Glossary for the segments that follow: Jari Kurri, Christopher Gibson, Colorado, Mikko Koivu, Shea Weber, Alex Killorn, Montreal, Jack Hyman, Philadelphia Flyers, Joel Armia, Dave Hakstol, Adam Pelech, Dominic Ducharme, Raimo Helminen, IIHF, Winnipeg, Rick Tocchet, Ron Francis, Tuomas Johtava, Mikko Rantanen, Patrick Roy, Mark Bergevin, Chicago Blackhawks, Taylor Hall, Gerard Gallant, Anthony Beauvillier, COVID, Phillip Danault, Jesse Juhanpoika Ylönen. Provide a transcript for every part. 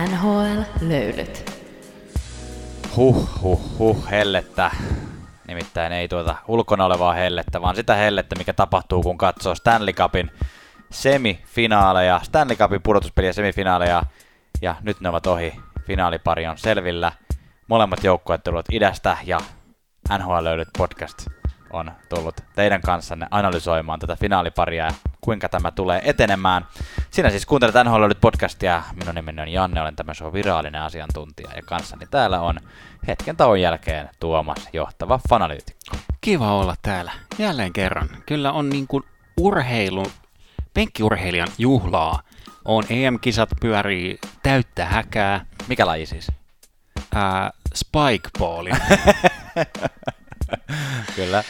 NHL Löylyt. Hellettä. Nimittäin ei tuota ulkona olevaa hellettä, vaan sitä hellettä, mikä tapahtuu, kun katsoo Stanley Cupin semifinaaleja, Stanley Cupin pudotuspeliä semifinaaleja, ja nyt ne ovat ohi. Finaalipari on selvillä. Molemmat joukkueet tulevat idästä, ja NHL Löylyt podcast on tullut teidän kanssanne analysoimaan tätä finaaliparia ja kuinka tämä tulee etenemään. Sinä siis kuuntelet NHL Löylyt podcastia. Minun nimeni on Janne, olen tämä show virallinen asiantuntija, ja kanssani täällä on hetken tauon jälkeen Tuomas, johtava fanalyytikko. Kiva olla täällä jälleen kerran. Kyllä on niin kuin penkkiurheilijan juhlaa. On EM-kisat, pyörii täyttä häkää. Mikä laji siis? Spikeball. Kyllä.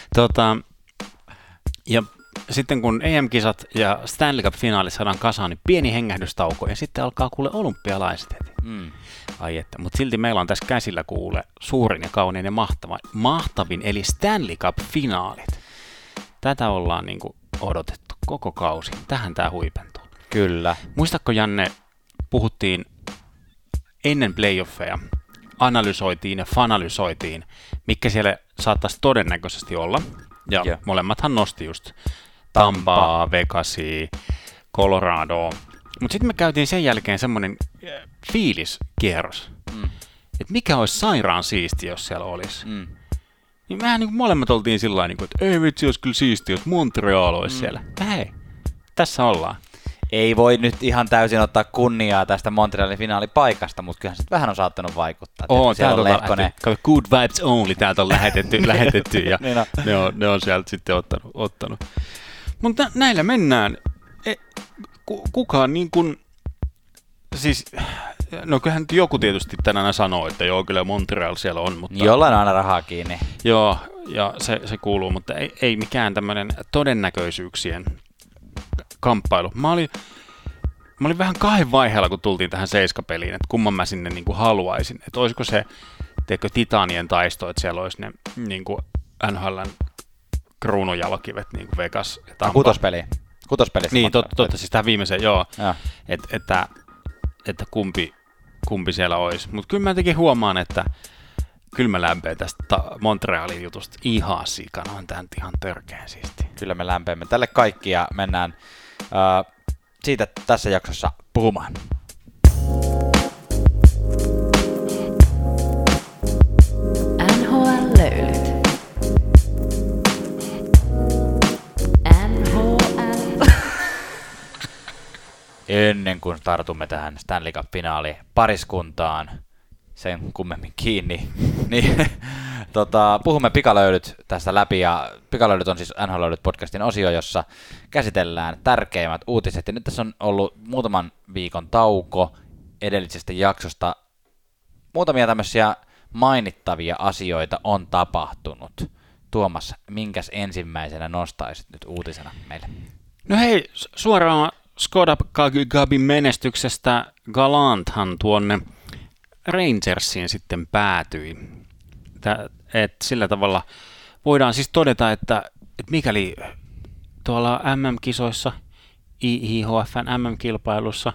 Ja sitten kun EM-kisat ja Stanley Cup-finaali saadaan kasaan, niin pieni hengähdystauko ja sitten alkaa kuule olympialaiset heti. Ai että, mutta silti meillä on tässä käsillä kuule suurin ja kaunein ja mahtavin, eli Stanley Cup-finaalit. Tätä ollaan niin kuin odotettu koko kausi. Tähän tämä huipentuu. Kyllä. Muistatko, Janne, puhuttiin ennen playoffeja, analysoitiin ja fanalysoitiin, mikä siellä saattaisi todennäköisesti olla. Ja molemmathan nosti just Tampaa, Vegasia, Coloradoa. Mutta sitten me käytiin sen jälkeen semmoinen fiiliskierros, että mikä olisi sairaan siistiä, jos siellä olisi. Niin mehän niin molemmat oltiin sillä tavalla, että ei vitsi, olisi kyllä siistiä, jos Montreal olisi siellä. Hei, tässä ollaan. Ei voi nyt ihan täysin ottaa kunniaa tästä Montrealin finaalipaikasta, mutta kyllähän se vähän on saattanut vaikuttaa. Täältä on lähetetty. Good vibes only täältä on lähetetty ja niin on. Ne on sieltä sitten ottanut. Mutta näillä mennään. Kukaan niin kuin, siis, no kyllähän nyt joku tietysti tänään sanoo, että joo, kyllä Montreal siellä on. Mutta jollain on aina rahaa kiinni. Joo, ja se kuuluu, mutta ei mikään tämmöinen todennäköisyyksien kamppailu. Mä olin vähän kahden vaiheella, kun tultiin tähän seiskapeliin, että kumman mä sinne niin kuin haluaisin. Että olisiko se, teikö Titanien taisto, että siellä olisi ne niin kuin NHL:n kruununjalokivet, niin kuin Vegas ja Tampa. Kutospelissä. Niin, totta, siis tähän viimeiseen, joo. Että kumpi siellä olisi. Mutta kyllä mä jotenkin huomaan, että kyllä mä lämpeen tästä Montrealin jutusta ihan sikana. On tähän ihan törkeän siistiä. Kyllä me lämpeämme tälle kaikki ja mennään siitä tässä jaksossa puhumaan. NHL Löylyt. NHL. Ennen kuin tartumme tähän Stanley Cup-finaaliin pariskuntaan, sen kummemmin kiinni, niin puhumme pikalöydyt tästä läpi, ja pikalöydyt on siis NHL Löylyt podcastin osio, jossa käsitellään tärkeimmät uutiset, ja nyt tässä on ollut muutaman viikon tauko edellisestä jaksosta. Muutamia tämmöisiä mainittavia asioita on tapahtunut. Tuomas, minkäs ensimmäisenä nostaisit nyt uutisena meille? No hei, suoraan Skoda Gabin menestyksestä Gallanthan tuonne Rangersiin sitten päätyi. Sillä tavalla voidaan siis todeta, että mikäli tuolla MM-kisoissa, IIHF:n MM-kilpailussa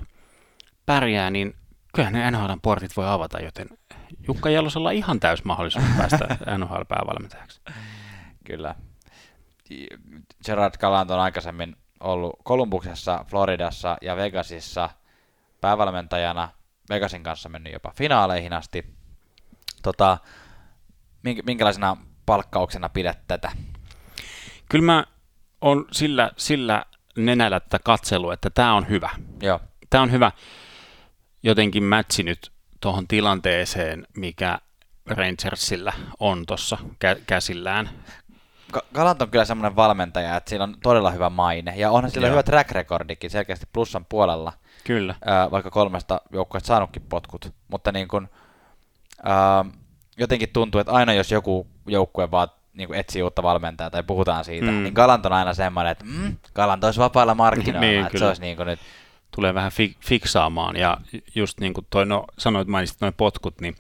pärjää, niin kyllähän ne NHL:n portit voi avata, joten Jukka Jalosella ihan täys mahdollisuus päästä NHL-päävalmentajaksi. Kyllä. Gerard Gallant on aikaisemmin ollut Kolumbuksessa, Floridassa ja Vegasissa päävalmentajana. Vegasin kanssa mennyt jopa finaaleihin asti. Minkälaisena palkkauksena pidät tätä? Kyllä mä oon sillä nenällä tätä katsellut, että tämä on hyvä. Joo. Tämä on hyvä jotenkin mätsi nyt tuohon tilanteeseen, mikä Rangersillä on tuossa käsillään. Gallant on kyllä semmoinen valmentaja, että sillä on todella hyvä maine, ja onhan sillä hyvä track recordikin, selkeästi plussan puolella. Kyllä. Vaikka 3 joukkueesta saanutkin potkut, mutta niin kun, jotenkin tuntuu, että aina jos joku joukkue vaan niin etsii uutta valmentajaa tai puhutaan siitä, niin Gallant on aina semmoinen, että Gallant olisi vapailla markkinoilla. Niin, että se olisi niin kun nyt tulee vähän fiksaamaan, ja just niin kuin mainitsit nuo potkut, niin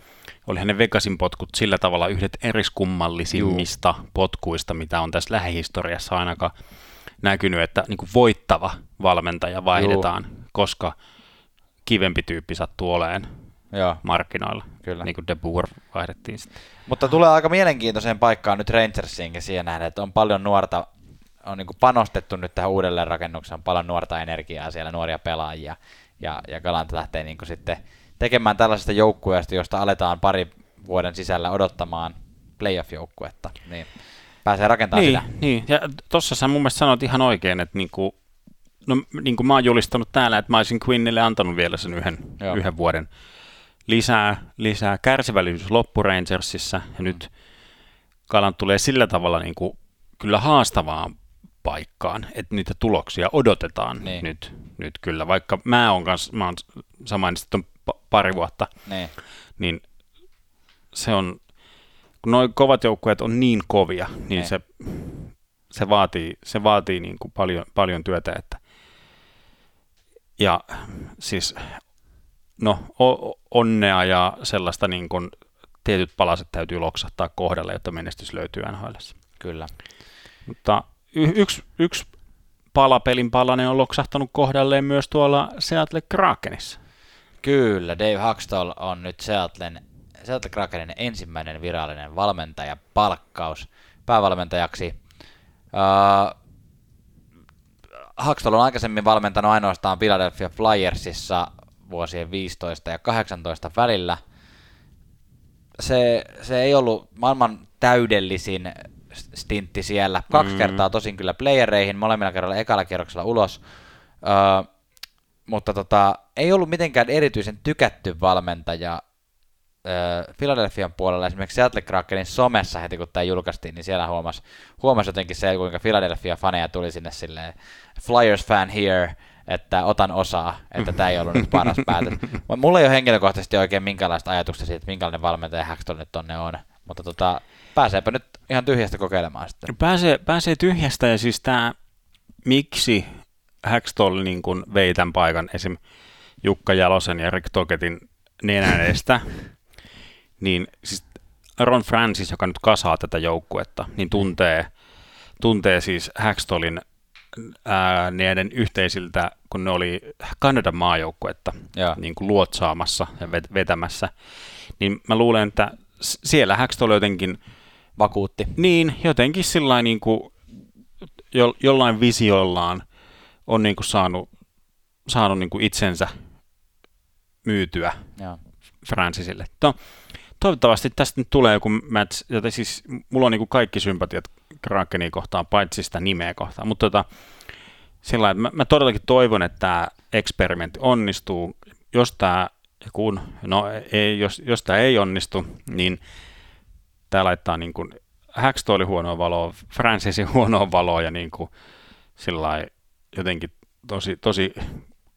olihan ne Vegasin potkut sillä tavalla yhdet eriskummallisimmista potkuista, mitä on tässä lähihistoriassa ainakaan näkynyt, että niin kuin voittava valmentaja vaihdetaan, koska kivempi tyyppi sattuu oleen markkinoilla, kyllä. Niin kuin De Boer vaihdettiin sitten. Mutta tulee aika mielenkiintoiseen paikkaan nyt Rangersiinkin siihen nähden, että on paljon nuorta, on niin kuin panostettu nyt tähän uudelleenrakennukseen, paljon nuorta energiaa siellä, nuoria pelaajia, ja Gallant lähtee niin kuin sitten tekemään tällaisesta joukkueesta, josta aletaan pari vuoden sisällä odottamaan playoff-joukkuetta, niin pääsee rakentamaan niin, sitä. Niin, ja tuossa sä mun mielestä sanoit ihan oikein, että niin kuin mä oon julistanut täällä, että mä olisin Quinnille antanut vielä sen yhden vuoden lisää kärsivällisyys loppu Rangersissa, ja nyt Gallant tulee sillä tavalla niin kuin kyllä haastavaan paikkaan, että niitä tuloksia odotetaan niin. nyt kyllä, vaikka mä oon samainen pari vuotta, niin se on, kun noi kovat joukkueet on niin kovia, niin se vaatii niin kuin paljon työtä, että ja siis onnea ja sellaista niin kuin tietyt palaset täytyy loksahtaa kohdalle, jotta menestys löytyy NHL:ssä. Kyllä. Mutta yksi palapelin palanen on loksahtanut kohdalleen myös tuolla Seattle Krakenissa. Kyllä, Dave Hakstol on nyt Seattle Krakenin ensimmäinen virallinen valmentajapalkkaus päävalmentajaksi. Hakstol on aikaisemmin valmentanut ainoastaan Philadelphia Flyersissa vuosien 15 ja 18 välillä. Se ei ollut maailman täydellisin stintti siellä. Kaksi kertaa tosin kyllä playereihin, molemmilla kerralla ekalla kierroksella ulos. Mutta ei ollut mitenkään erityisen tykätty valmentaja Philadelphian puolella. Esimerkiksi Seattle Krakenin somessa heti kun tämä julkaistiin, niin siellä huomasi jotenkin se, kuinka Philadelphia-faneja tuli sinne silleen Flyers fan here, että otan osaa, että tämä ei ollut nyt paras päätös. Mulla ei ole henkilökohtaisesti oikein minkäänlaista ajatusta siitä, että minkälainen valmentaja Hakstol nyt tonne on, mutta pääseepä nyt ihan tyhjästä kokeilemaan sitten. Pääsee tyhjästä, ja siis tämä, miksi Hakstol niin kun vei tämän paikan esim. Jukka Jalosen ja Rick Tocchettin nenän edestä, niin siis Ron Francis, joka nyt kasaa tätä joukkuetta, niin tuntee siis Hakstolin niiden yhteisiltä, kun ne oli Kanadan maajoukkuetta niin kuin luotsaamassa ja vetämässä, niin mä luulen, että siellä Hakstol jotenkin vakuutti. Niin, jotenkin sillain niin kuin jollain visiollaan on niin kuin saanut niin kuin itsensä myytyä Francisille. Toivottavasti tästä nyt tulee joku match, joten siis mulla on niin kuin kaikki sympatiat Krakenia kohtaan, paitsi sitä nimeä kohtaan, mutta sillä lailla, mä todellakin toivon, että tämä eksperimentti onnistuu. Jos tämä ei onnistu, niin tämä laittaa niin kuin Hakstolin huonoa valoa, Francisin huonoa valoa ja niin kuin sillä jotenkin tosi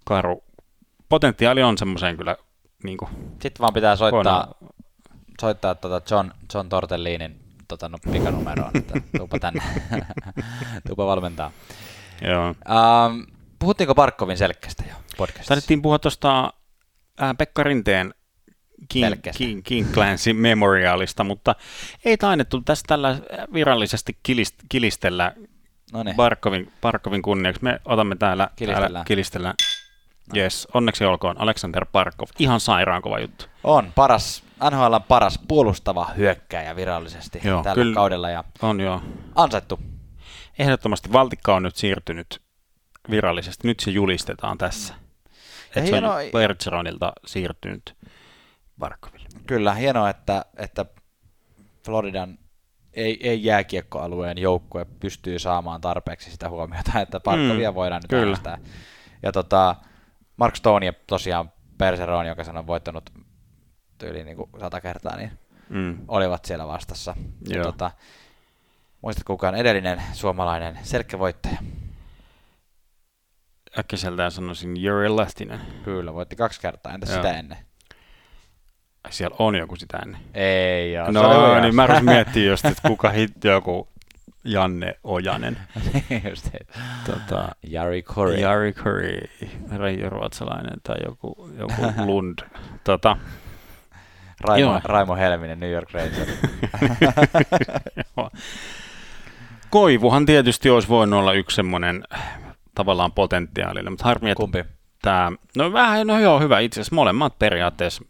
karu. Potentiaali on semmoiseen kyllä niin kuin. Sitten vaan pitää soittaa John Tortellinin pikanumeroon, että tuupa tänne, tuupa valmentaa. Joo. Puhuttiinko Barkovin selkkästä jo podcastissa? Tarvittiin puhua tuosta Pekka Rinteen King Clancy Memorialista, mutta ei tainnettu tässä tällä virallisesti kilistellä Barkovin kunniaksi. Me otamme täällä kilistellä. Yes, onneksi olkoon Aleksander Barkov. Ihan sairaan kova juttu. On NHL:n paras puolustava hyökkääjä virallisesti tällä kaudella ja on ansaittu. Ehdottomasti valtikka on nyt siirtynyt virallisesti. Nyt se julistetaan tässä. Ja että hienoa, se on Bergeronilta siirtynyt Barkoville. Kyllä, hienoa, että Floridan ei jääkiekkoalueen joukkue pystyy saamaan tarpeeksi sitä huomiota, että Barkovia voidaan nyt äänestää. Ja Mark Stone ja tosiaan Bergeron, joka on voittanut yli niin 100 kertaa, niin olivat siellä vastassa. Ja muistatko, kuka on edellinen suomalainen selkkävoittaja? Äkkiseltään sanoisin Jari Lehtinen. Kyllä, voitti 2 kertaa. Entäs sitä ennen? Siellä on joku sitä ennen. Ei ole. No niin, mä rupesin miettimään just, että kuka hitti joku Janne Ojanen. Just Jari Kurri. Jari Kurri, ruotsalainen tai joku Lund. Raimo Helminen, New York Rangers. Koivuhan tietysti olisi voinut olla yksi semmoinen tavallaan potentiaalinen, mutta harmi, että että no vähän, no joo, hyvä itse asiassa molemmat periaatteessa.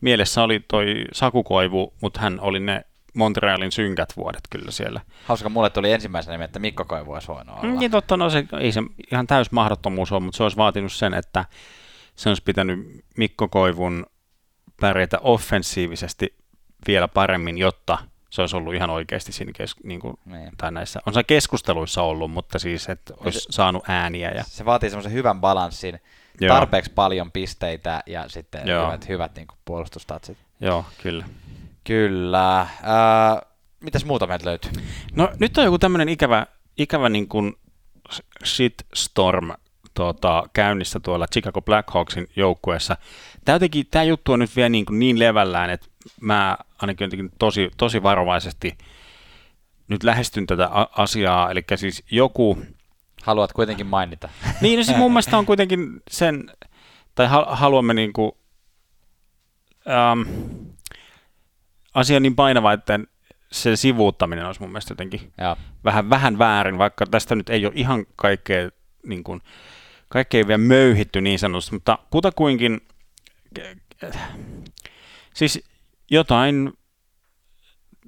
Mielessä oli toi Saku Koivu, mutta hän oli ne Montrealin synkät vuodet kyllä siellä. Hauska, mulle tuli ensimmäisenä nimi, että Mikko Koivu olisi voinut olla. Niin totta, no se ei se ihan täys mahdottomuus ole, mutta se olisi vaatinut sen, että se olisi pitänyt Mikko Koivun pärjätä offensiivisesti vielä paremmin, jotta se olisi ollut ihan oikeasti siinä tai näissä, on se keskusteluissa ollut, mutta siis, että olisi saanut ääniä. Ja se vaatii semmoisen hyvän balanssin, tarpeeksi paljon pisteitä ja sitten hyvät niin kuin puolustustatsit. Joo, kyllä. Kyllä. Mitäs muuta meiltä löytyy? No nyt on joku tämmöinen ikävä niin kuin shitstorm käynnissä tuolla Chicago Blackhawksin joukkueessa. Tämä juttu on nyt vielä niin levällään, että mä ainakin tosi, tosi varovaisesti nyt lähestyn tätä asiaa, eli siis joku... Haluat kuitenkin mainita. Niin, no siis mun mielestä on kuitenkin sen, tai haluamme niinku... asia niin painava, että se sivuuttaminen olisi mun mielestä jotenkin vähän väärin, vaikka tästä nyt ei ole ihan kaikkea, niin kuin, kaikkea vielä möyhitty niin sanotusti, mutta kutakuinkin... Siis jotain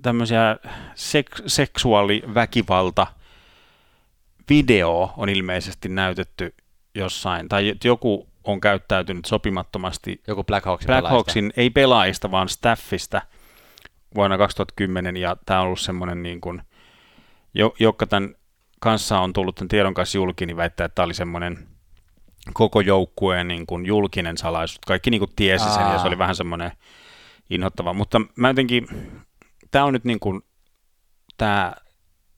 tämmöisiä seksuaaliväkivalta-videoa on ilmeisesti näytetty jossain, tai joku on käyttäytynyt sopimattomasti. Joku Blackhawksin ei pelaajista, vaan staffista vuonna 2010, ja tämä on ollut semmoinen, niin kuin, joka tämän kanssa on tullut tämän tiedon kanssa julki, niin väittää, että tämä oli semmoinen koko joukkueen niin kuin julkinen salaisuus. Kaikki niin kuin tiesi sen, ja se oli vähän semmoinen... inhottavaa, mutta mä jotenkin, tää on nyt niin kuin, tää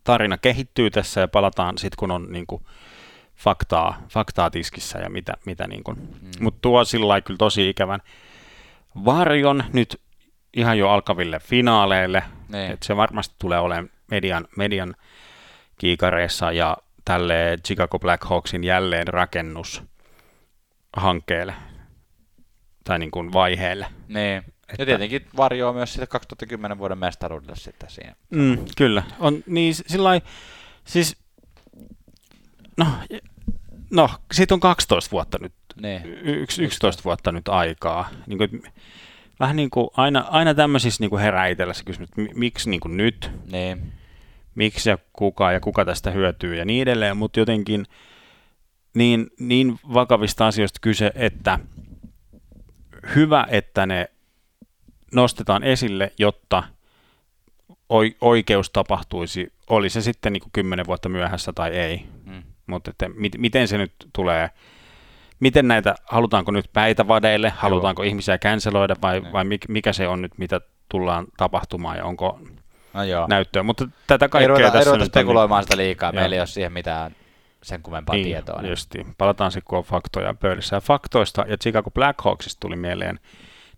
tarina kehittyy tässä ja palataan sit kun on niin kuin faktaa tiskissä ja mitä niin kuin, mutta tuo sillä kyllä tosi ikävän varjon nyt ihan jo alkaville finaaleille, että se varmasti tulee olemaan median kiikareissa ja tälle Chicago Blackhawksin jälleen rakennushankkeelle tai niin kuin vaiheelle. Niin. Ja tietenkin varjoa myös sitä 2010 vuoden mestaruudelle sitten siihen. Kyllä. On niin sillai, siis no, siitä on 12 vuotta nyt. 11 vuotta nyt aikaa. Niin kuin, vähän niin kuin aina tämmöisissä niin kuin herää itsellesi kysymys, miksi niin kuin nyt? Ne. Miksi ja kuka tästä hyötyy ja niin edelleen, mutta jotenkin niin vakavista asioista kyse, että hyvä, että ne nostetaan esille, jotta oikeus tapahtuisi, oli se sitten niin kuin 10 vuotta myöhässä tai ei, mutta miten se nyt tulee, miten näitä, halutaanko nyt päitä vadeille, halutaanko ihmisiä canceloida vai mikä se on nyt, mitä tullaan tapahtumaan ja onko näyttöä, mutta tätä kaikkea ei ruveta spekuloimaan sitä liikaa, meillä ei ole siihen mitään sen kummempaa tietoa. Niin. Palataan sitten, kun on faktoja pöydissä ja faktoista, ja Chicago Blackhawksista tuli mieleen,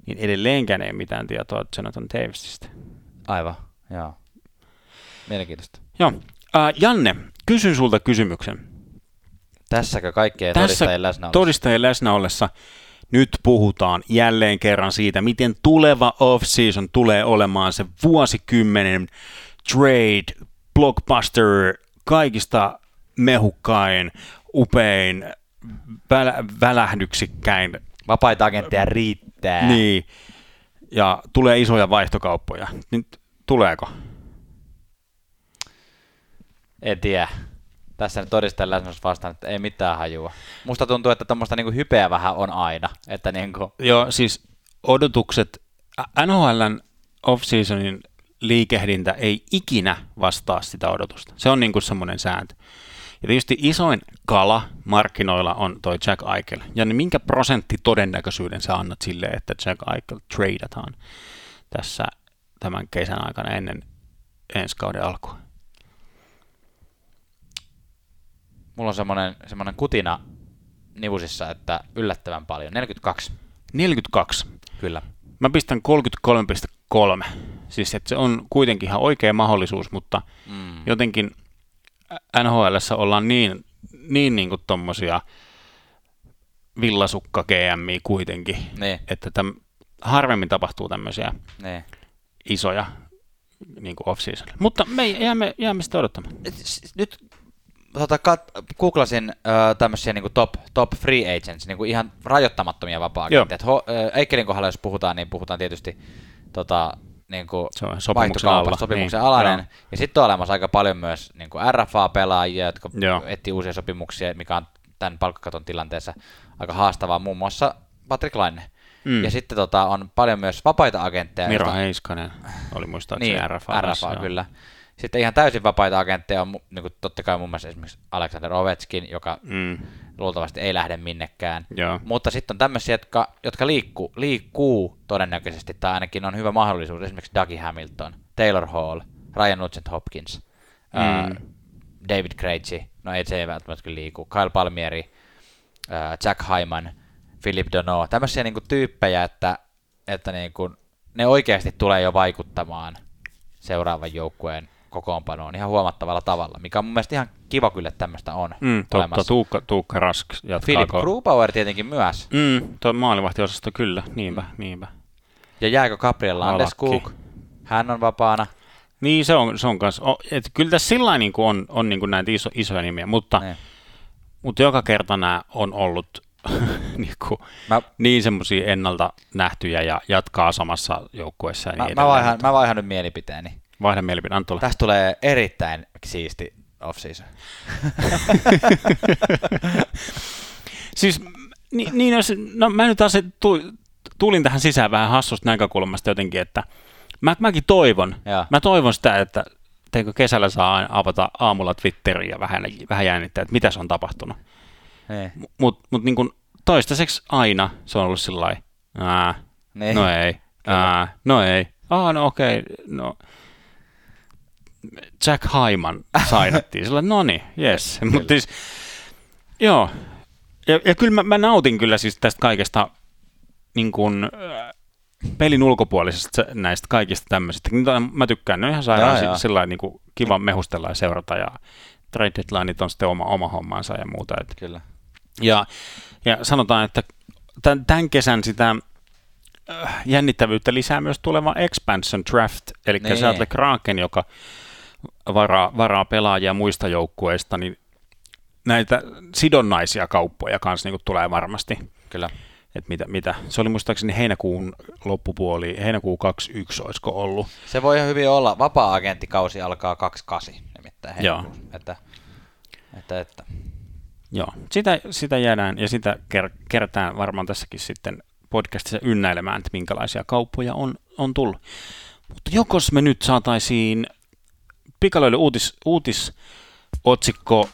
niin edelleenkään ei mitään tietoa Jonathan Davisista. Aivan, joo. Mielenkiintoista. Joo. Janne, kysyn sulta kysymyksen. Tässäkö kaikkea todistajien läsnä ollessa? Nyt puhutaan jälleen kerran siitä, miten tuleva off-season tulee olemaan se vuosikymmenen trade, blockbuster, kaikista mehukkain, upein, välähdyksikkäin. Vapaita agentteja riittää. Niin, ja tulee isoja vaihtokauppoja. Nyt tuleeko? En tiedä. Tässä nyt todistella vastaan, että ei mitään hajua. Musta tuntuu, että tuommoista niinku hypeä vähän on aina. Että niinku. Joo, siis odotukset. NHL:n off-seasonin liikehdintä ei ikinä vastaa sitä odotusta. Se on niinku semmoinen sääntö. Ja tietysti isoin kala markkinoilla on toi Jack Eichel. Ja niin minkä prosentti todennäköisyyden sä annat sille, että Jack Eichel treidataan tässä tämän kesän aikana ennen ensi kauden alkua? Mulla on semmoinen kutina nivusissa, että yllättävän paljon. 42. 42? Kyllä. Mä pistän 33,3. Siis että se on kuitenkin ihan oikea mahdollisuus, mutta jotenkin... NHL:ssä ollaan niin tommosia villasukka GM:iä kuitenkin, ne. Että harvemmin tapahtuu tämmöisiä ne. Isoja niin off-season. Mutta me jäämme sitä odottamaan. Nyt googlasin tämmöisiä niinku top free agents, niinku ihan rajoittamattomia vapaa-agentteja. Eikkelin kohdalla, jos puhutaan, niin puhutaan tietysti niinku vaihtokaupasta, sopimuksen niin, alainen. Joo. Ja sitten on olemassa aika paljon myös niinku RFA-pelaajia, jotka etsivät uusia sopimuksia, mikä on tämän palkkakaton tilanteessa aika haastavaa, muun muassa Patrick Laine. Mm. Ja sitten on paljon myös vapaita agentteja. Miro Heiskanen oli muistaakseni niin, RFA kyllä. Sitten ihan täysin vapaita agentteja on niin kuin totta kai mun mielestä esimerkiksi Aleksander Ovechkin, joka luultavasti ei lähde minnekään. Joo. Mutta sitten on tämmöisiä, jotka liikkuu todennäköisesti, tai ainakin on hyvä mahdollisuus. Esimerkiksi Dougie Hamilton, Taylor Hall, Ryan Nugent-Hopkins, David Krejci, no ei se välttämättä liiku, Kyle Palmieri, Jack Hyman, Phillip Danault. Tämmöisiä niin kuin tyyppejä, että niin kuin ne oikeasti tulee jo vaikuttamaan seuraavan joukkueen kokoonpanoon ihan huomattavalla tavalla, mikä on mun mielestä ihan kiva kyllä, että tämmöistä on olemassa. Tuukka Rask jatkaako. Philip Grubauer tietenkin myös. Tuo maalivahtiosasto kyllä, niinpä. Ja jääkö Gabriel Landeskog? Hän on vapaana. Niin, se on kanssa. Kyllä tässä sillain niin on niin näitä isoja nimiä, mutta joka kerta nämä on ollut niin semmoisia ennalta nähtyjä ja jatkaa samassa joukkueessa. Ja niin mä vaihan nyt mielipiteeni. Vaihda mielipide, anna tulla. Tästä tulee erittäin siisti off-season. Siis, niin jos, no mä nyt tulin tähän sisään vähän hassusta näkökulmasta jotenkin, että mäkin toivon. Jaa. Mä toivon sitä, että teikö kesällä saa avata aamulla Twitteriä ja vähän jännittää, että mitä se on tapahtunut. Mutta niin toistaiseksi aina se on ollut sillain, no ei. Jack Hyman sainattiin, sillä yes. Mutta siis, joo, ja kyllä mä nautin kyllä siis tästä kaikesta niin kuin, pelin ulkopuolisesta näistä kaikista tämmöisistä. Mä tykkään, ne on ihan sairaan sillä niin kuin kiva mehustella ja seurata, ja trade deadlineit on sitten oma hommansa ja muuta. Et. Kyllä. Ja sanotaan, että tämän kesän sitä jännittävyyttä lisää myös tuleva expansion draft, eli Seattle Kraken, joka varaa pelaajia muista joukkueista, niin näitä sidonnaisia kauppoja kanssa niin tulee varmasti. Kyllä. Et mitä? Se oli muistaakseni heinäkuun loppupuoli, heinäkuun 21 olisiko ollut. Se voi ihan hyvin olla. Vapaa-agenttikausi alkaa 28 nimittäin heinäkuussa. Joo. Että. Joo. Sitä jäädään ja sitä kertaan varmaan tässäkin sitten podcastissa ynnäilemään, että minkälaisia kauppoja on tullut. Mutta jokos me nyt saataisiin Pikalöily uutisotsikko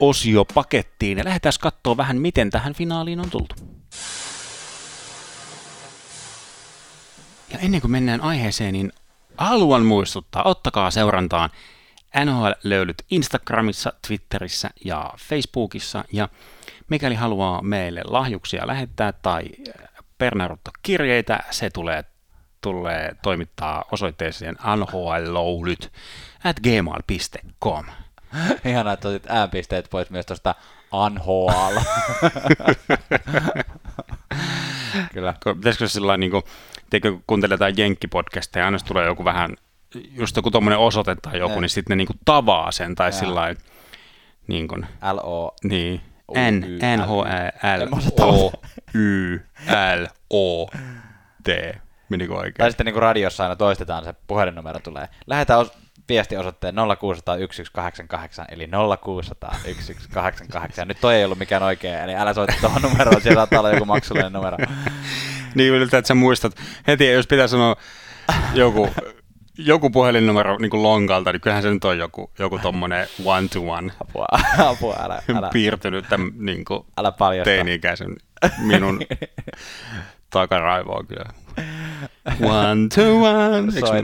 osio pakettiin ja lähdetään katsoa vähän, miten tähän finaaliin on tultu. Ja ennen kuin mennään aiheeseen, niin haluan muistuttaa, ottakaa seurantaan NHL Löylyt Instagramissa, Twitterissä ja Facebookissa, ja mikäli haluaa meille lahjuksia lähettää tai pernaruttokirjeitä, se tulee toimittaa osoitteeseen nhlöylyt@gmail.com. Ihanaa, että otit äänpisteet pois myös tuosta NHL. Kyllä. Pitäisikö sillä lailla, niin kun kuuntelee jotain jenkkipodcasteja, aina tulee joku vähän, just joku tuommoinen osoite tai joku, niin sitten ne niin tavaa sen tai sillä lailla. Niin L-O. Niin. NHLOYLOT. Menikö oikein? Tai sitten niin kuin radiossa aina toistetaan, se puhelinnumero tulee. Lähetä viesti osoitteen 060011888, eli 060011888. Nyt toi ei ollut mikään oikein, eli älä soita tuohon numeroon, siellä saattaa olla joku maksullinen numero. Niin yltä, että sä muistat. Heti, jos pitää sanoa joku puhelinnumero niin kuin lonkalta, niin kyllähän se nyt on joku tommonen one-to-one. Apua, älä. Piirtynyt tämän niin kuin älä teini-ikäisen minun takaraivoa kyllä. One-to-one.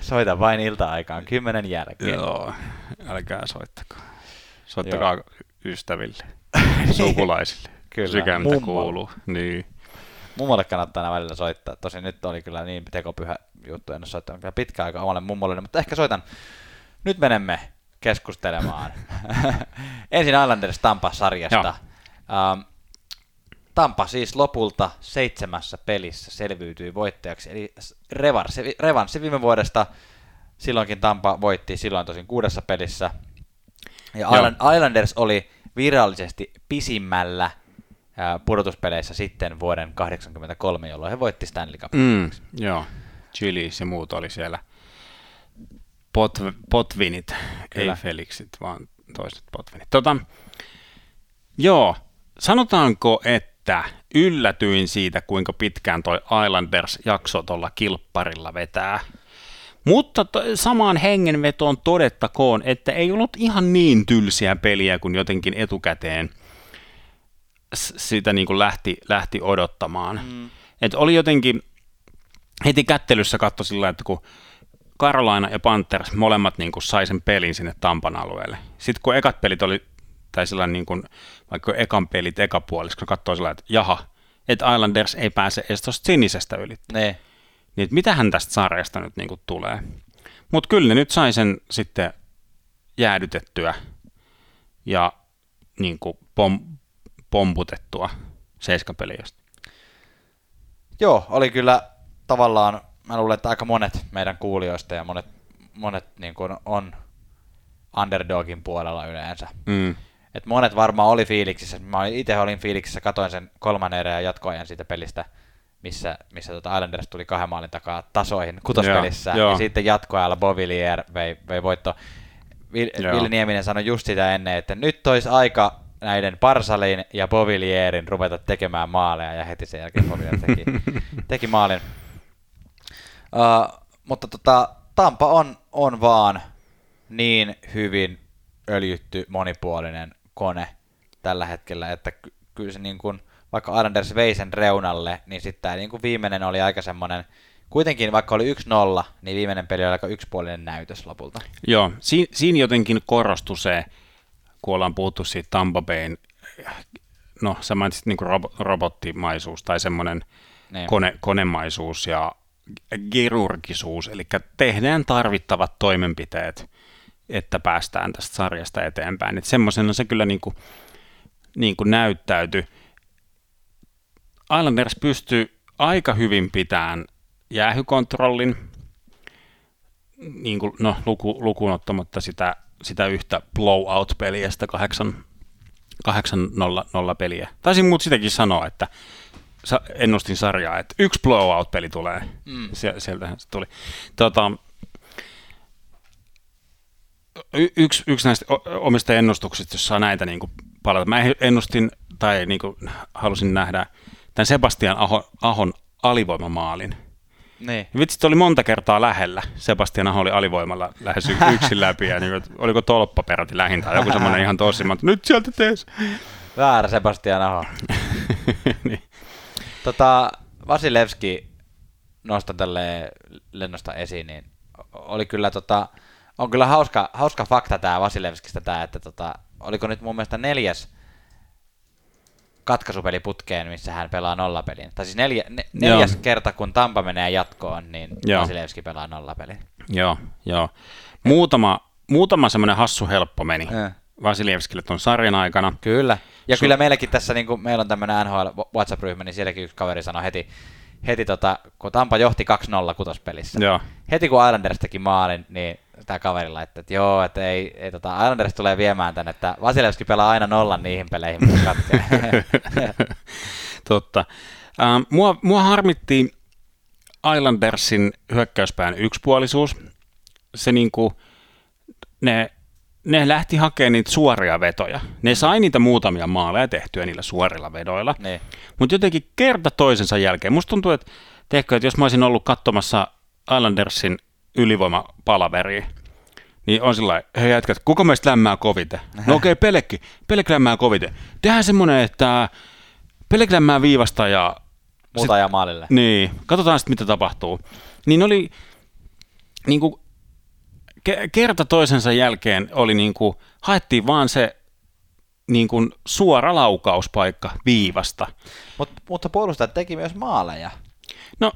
Soita vain ilta-aikaan 10 jälkeen. Joo, älkää soittakaa. Soittakaa ystäville, sukulaisille. Kyllä, mummo. Kuuluu. Niin. Mummolle kannattaa aina välillä soittaa. Tosin nyt oli kyllä niin tekopyhä juttu, en ole soittanut kyllä pitkä aika omalle mummolle, mutta ehkä soitan. Nyt menemme keskustelemaan. Ensin Islanders Tampa-sarjasta. Tampa siis lopulta 7 pelissä selviytyi voittajaksi, eli revanssi viime vuodesta. Silloinkin Tampa voitti, silloin tosin 6 pelissä. Ja Islanders oli virallisesti pisimmällä pudotuspeleissä sitten vuoden 1983, jolloin he voitti Stanley Cupin. Joo, Chili ja muut oli siellä. Potvinit, ei Felixit, vaan toiset potvinit. Joo, sanotaanko, että yllätyin siitä, kuinka pitkään toi Islanders jakso tuolla kilpparilla vetää. Mutta samaan hengenvetoon todettakoon, että ei ollut ihan niin tylsiä peliä kuin jotenkin etukäteen sitä niin kuin lähti odottamaan. Et oli jotenkin, heti kättelyssä katso sillä, että kun Carolina ja Panthers molemmat niin kuin sai sen pelin sinne Tampan alueelle. Sitten kun ekat pelit oli, tai sellainen niin kuin, vaikka ekan pelit ekapuoliskossa, katsoi sillä, että jaha, että Islanders ei pääse edes tuosta sinisestä yli. Ne. Niin, että mitähän tästä sarjasta nyt niin kuin tulee. Mutta kyllä ne nyt sai sen sitten jäädytettyä ja niin kuin pomputettua seiskapeliöstä. Joo, oli kyllä tavallaan, mä luulen, että aika monet meidän kuulijoista ja monet niin kuin on underdogin puolella yleensä. Et monet varmaan oli fiiliksissä. Mä itse olin fiiliksissä, katoin sen kolmannen erän ja jatkoajan siitä pelistä, missä Islanders tuli 2 maalin takaa tasoihin kutospelissä, ja sitten jatkoajalla Beauvillier vei voitto. Ville Nieminen sanoi just sitä ennen, että nyt olisi aika näiden Parsalin ja Beauvillierin ruveta tekemään maaleja, ja heti sen jälkeen Beauvillier teki maalin. Mutta Tampa on vaan niin hyvin öljytty monipuolinen kone tällä hetkellä, että kyllä se niin kuin, vaikka Islanders vei sen reunalle, niin sitten tämä niin viimeinen oli aika semmoinen, kuitenkin vaikka oli 1-0, niin viimeinen peli oli aika yksipuolinen näytös lopulta. Joo, siinä jotenkin korostui se, kun ollaan puhuttu siitä Tampa Bayn, no sä mainitsit niin robottimaisuus tai semmoinen konemaisuus ja kirurgisuus, eli tehdään tarvittavat toimenpiteet, että päästään tästä sarjasta eteenpäin. Et semmoisena se kyllä niin kuin näyttäytyi. Islanders pystyy aika hyvin pitämään jäähykontrollin, niin kuin, no, lukuun ottamatta sitä yhtä blowout-peliä, sitä 8-0 peliä. Taisin muut sitäkin sanoa, että ennustin sarjaa, että 1 blowout-peli tulee. Sieltähän se tuli. Yksi näistä omista ennustuksista, jos saa näitä niin kuin paljon. Mä ennustin tai niin kuin halusin nähdä tämän Sebastian Ahon alivoimamaalin. Niin. Vitsi, oli monta kertaa lähellä. Sebastian Aho oli alivoimalla lähes yksin läpi. Ja niin, oliko tolppa peräti lähin tai joku semmoinen ihan tosi. Nyt sieltä tees. Väärä Sebastian Aho. Niin. Vasilevskiy nostan tälle lennosta esiin. Niin oli kyllä on kyllä hauska fakta tämä Vasilevskistä tämä, että oliko nyt mun mielestä 4. katkaisupeli putkeen, missä hän pelaa nollapelin. Tai siis neljäs kerta, kun Tampa menee jatkoon, niin Vasilevskiy pelaa nollapelin. Joo. Muutama semmoinen hassu helppo meni Vasilevskille tuon sarjan aikana. Kyllä. Ja kyllä meilläkin tässä, niin kuin meillä on tämmöinen NHL WhatsApp-ryhmä, niin sielläkin yksi kaveri sanoi heti kun Tampa johti 2-0 kutospelissä. Joo. Heti kun Islanders teki maalin, niin tämä kaveri laittoi, että joo, että ei Islanders tulee viemään tänne, että Vasilevskiy pelaa aina nollan niihin peleihin, mutta katkee. Totta. Mua harmitti Islandersin hyökkäyspään yksipuolisuus. Se niinku, ne lähti hakemaan niitä suoria vetoja. Ne sai niitä muutamia maaleja tehtyä niillä suorilla vedoilla. Mutta jotenkin kerta toisensa jälkeen. Musta tuntuu, että jos mä olisin ollut katsomassa Islandersin ylivoimapalaveriin, niin on sillä lailla, hei jätkät, kuka meistä lämmää kovite? No okei, Pelech lämmää kovite. Tehdään semmoinen, että Pelech lämmää viivasta ja muuta ja maalille. Niin, katsotaan sitten mitä tapahtuu. Niin oli niinku kerta toisensa jälkeen oli niinku, haettiin vaan se niinku suora laukauspaikka viivasta. Mutta puolustajat teki myös maaleja. No,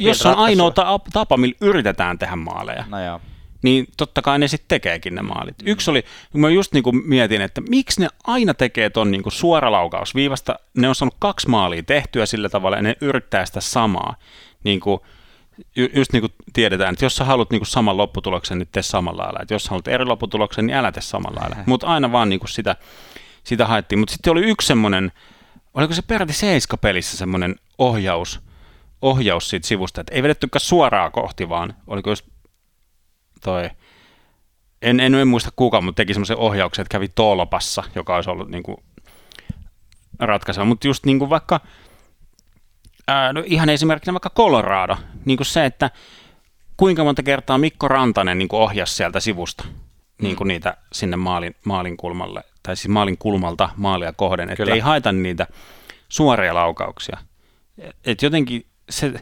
jos on ainoa tapa, millä yritetään tehdä maaleja, no niin totta kai ne sitten tekeekin ne maalit. Yksi oli, mä just niin kuin mietin, että miksi ne aina tekee ton niin kuin suoralaukausviivasta, ne on saanut 2 maalia tehtyä sillä tavalla, ja ne yrittää sitä samaa. Niin kuin, just niin kuin tiedetään, että jos sä haluat niin kuin saman lopputuloksen, niin tee samalla lailla. Että jos sä haluat eri lopputuloksen, niin älä tee samalla lailla. Mutta aina vaan niin kuin sitä haettiin. Mutta sitten oli yksi semmoinen, oliko se peräti 7 pelissä semmoinen ohjaus siitä sivusta, että ei vedettykään suoraan kohti, vaan oliko just toi... En muista kukaan, mutta teki semmoisen ohjauksen, että kävi tolpassa, joka olisi ollut niin kuin ratkaiseva. Mutta just niin kuin vaikka, no ihan esimerkkinä vaikka Colorado, niin kuin se, että kuinka monta kertaa Mikko Rantanen niin kuin ohjasi sieltä sivusta niin kuin niitä sinne maalin kulmalle, tai siis maalin kulmalta maalia kohden, että ei haeta niitä suoria laukauksia. Että jotenkin se...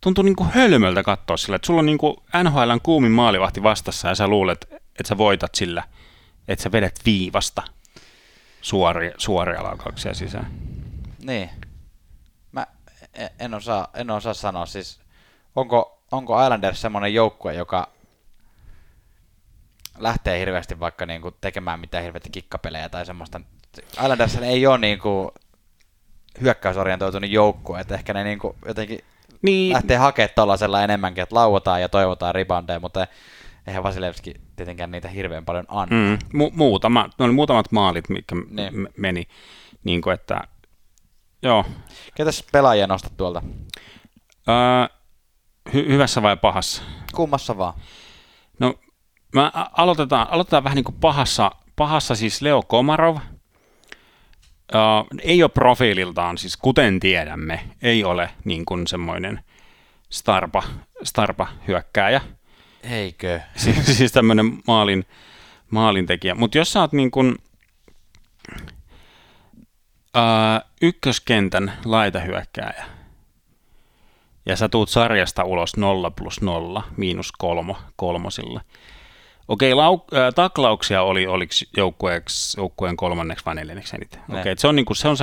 Tuntuu niin kuin hölmöltä katsoa sillä, että sulla on niin kuin NHL:n kuumin maalivahti vastassa ja sä luulet, että sä voitat sillä, että sä vedät viivasta suoria laukauksia sisään. Niin. Mä en osaa sanoa. Siis onko Islanders semmoinen joukkue, joka lähtee hirveästi vaikka niinku tekemään mitään hirveästi kikkapelejä tai semmoista. Islanders ei ole niinku hyökkäysorientoitunut joukkue, että ehkä ne niinku jotenkin... Niin. Lähtee hakemaan tuollaisella enemmänkin, että lauotaan ja toivotaan ribandeja, mutta eihän Vasilevski tietenkään niitä hirveän paljon anna. Muutamat maalit, mitkä meni. Niin kuin että, joo. Ketäs pelaajia nostat tuolta? Hyvässä vai pahassa? Kummassa vaan. No, aloitetaan vähän niin kuin pahassa. Pahassa siis Leo Komarov. Ei ole profiililtaan, siis kuten tiedämme, ei ole niin kuin semmoinen starpa-hyökkääjä. Eikö? Siis tämmöinen maalintekijä. Mutta jos sä oot niin kuin, ykköskentän laitahyökkääjä ja sä tuut sarjasta ulos 0+0, -3 Okei, taklauksia oli joukkueen 3. vai 4. eniten. Okei, se on niinku se on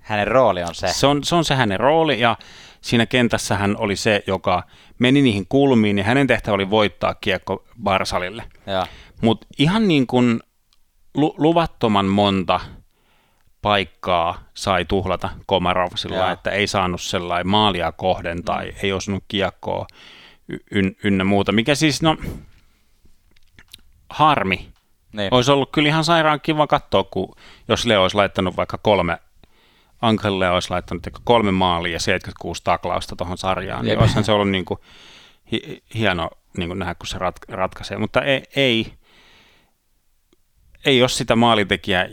hänen rooli on se. Se on se hänen rooli ja siinä kentässä hän oli se, joka meni niihin kulmiin ja hänen tehtävä oli voittaa kiekko Barsalille. Mut ihan niin kuin luvattoman monta paikkaa sai tuhlata Komarov sillä, että ei saanut sellainen maalia kohden tai ei osunut kiekkoa ynnä muuta. Mikä siis no harmi. Niin. Olisi ollut kyllä ihan sairaan kiva katsoa, kun jos Leo olisi laittanut vaikka 3, Ankelille olisi laittanut 3 maalia ja 76 taklausta tuohon sarjaan, niin olisihan se ollut niin kuin hieno niin kuin nähdä, kun se ratkaisee. Mutta ei ole sitä maalintekijää,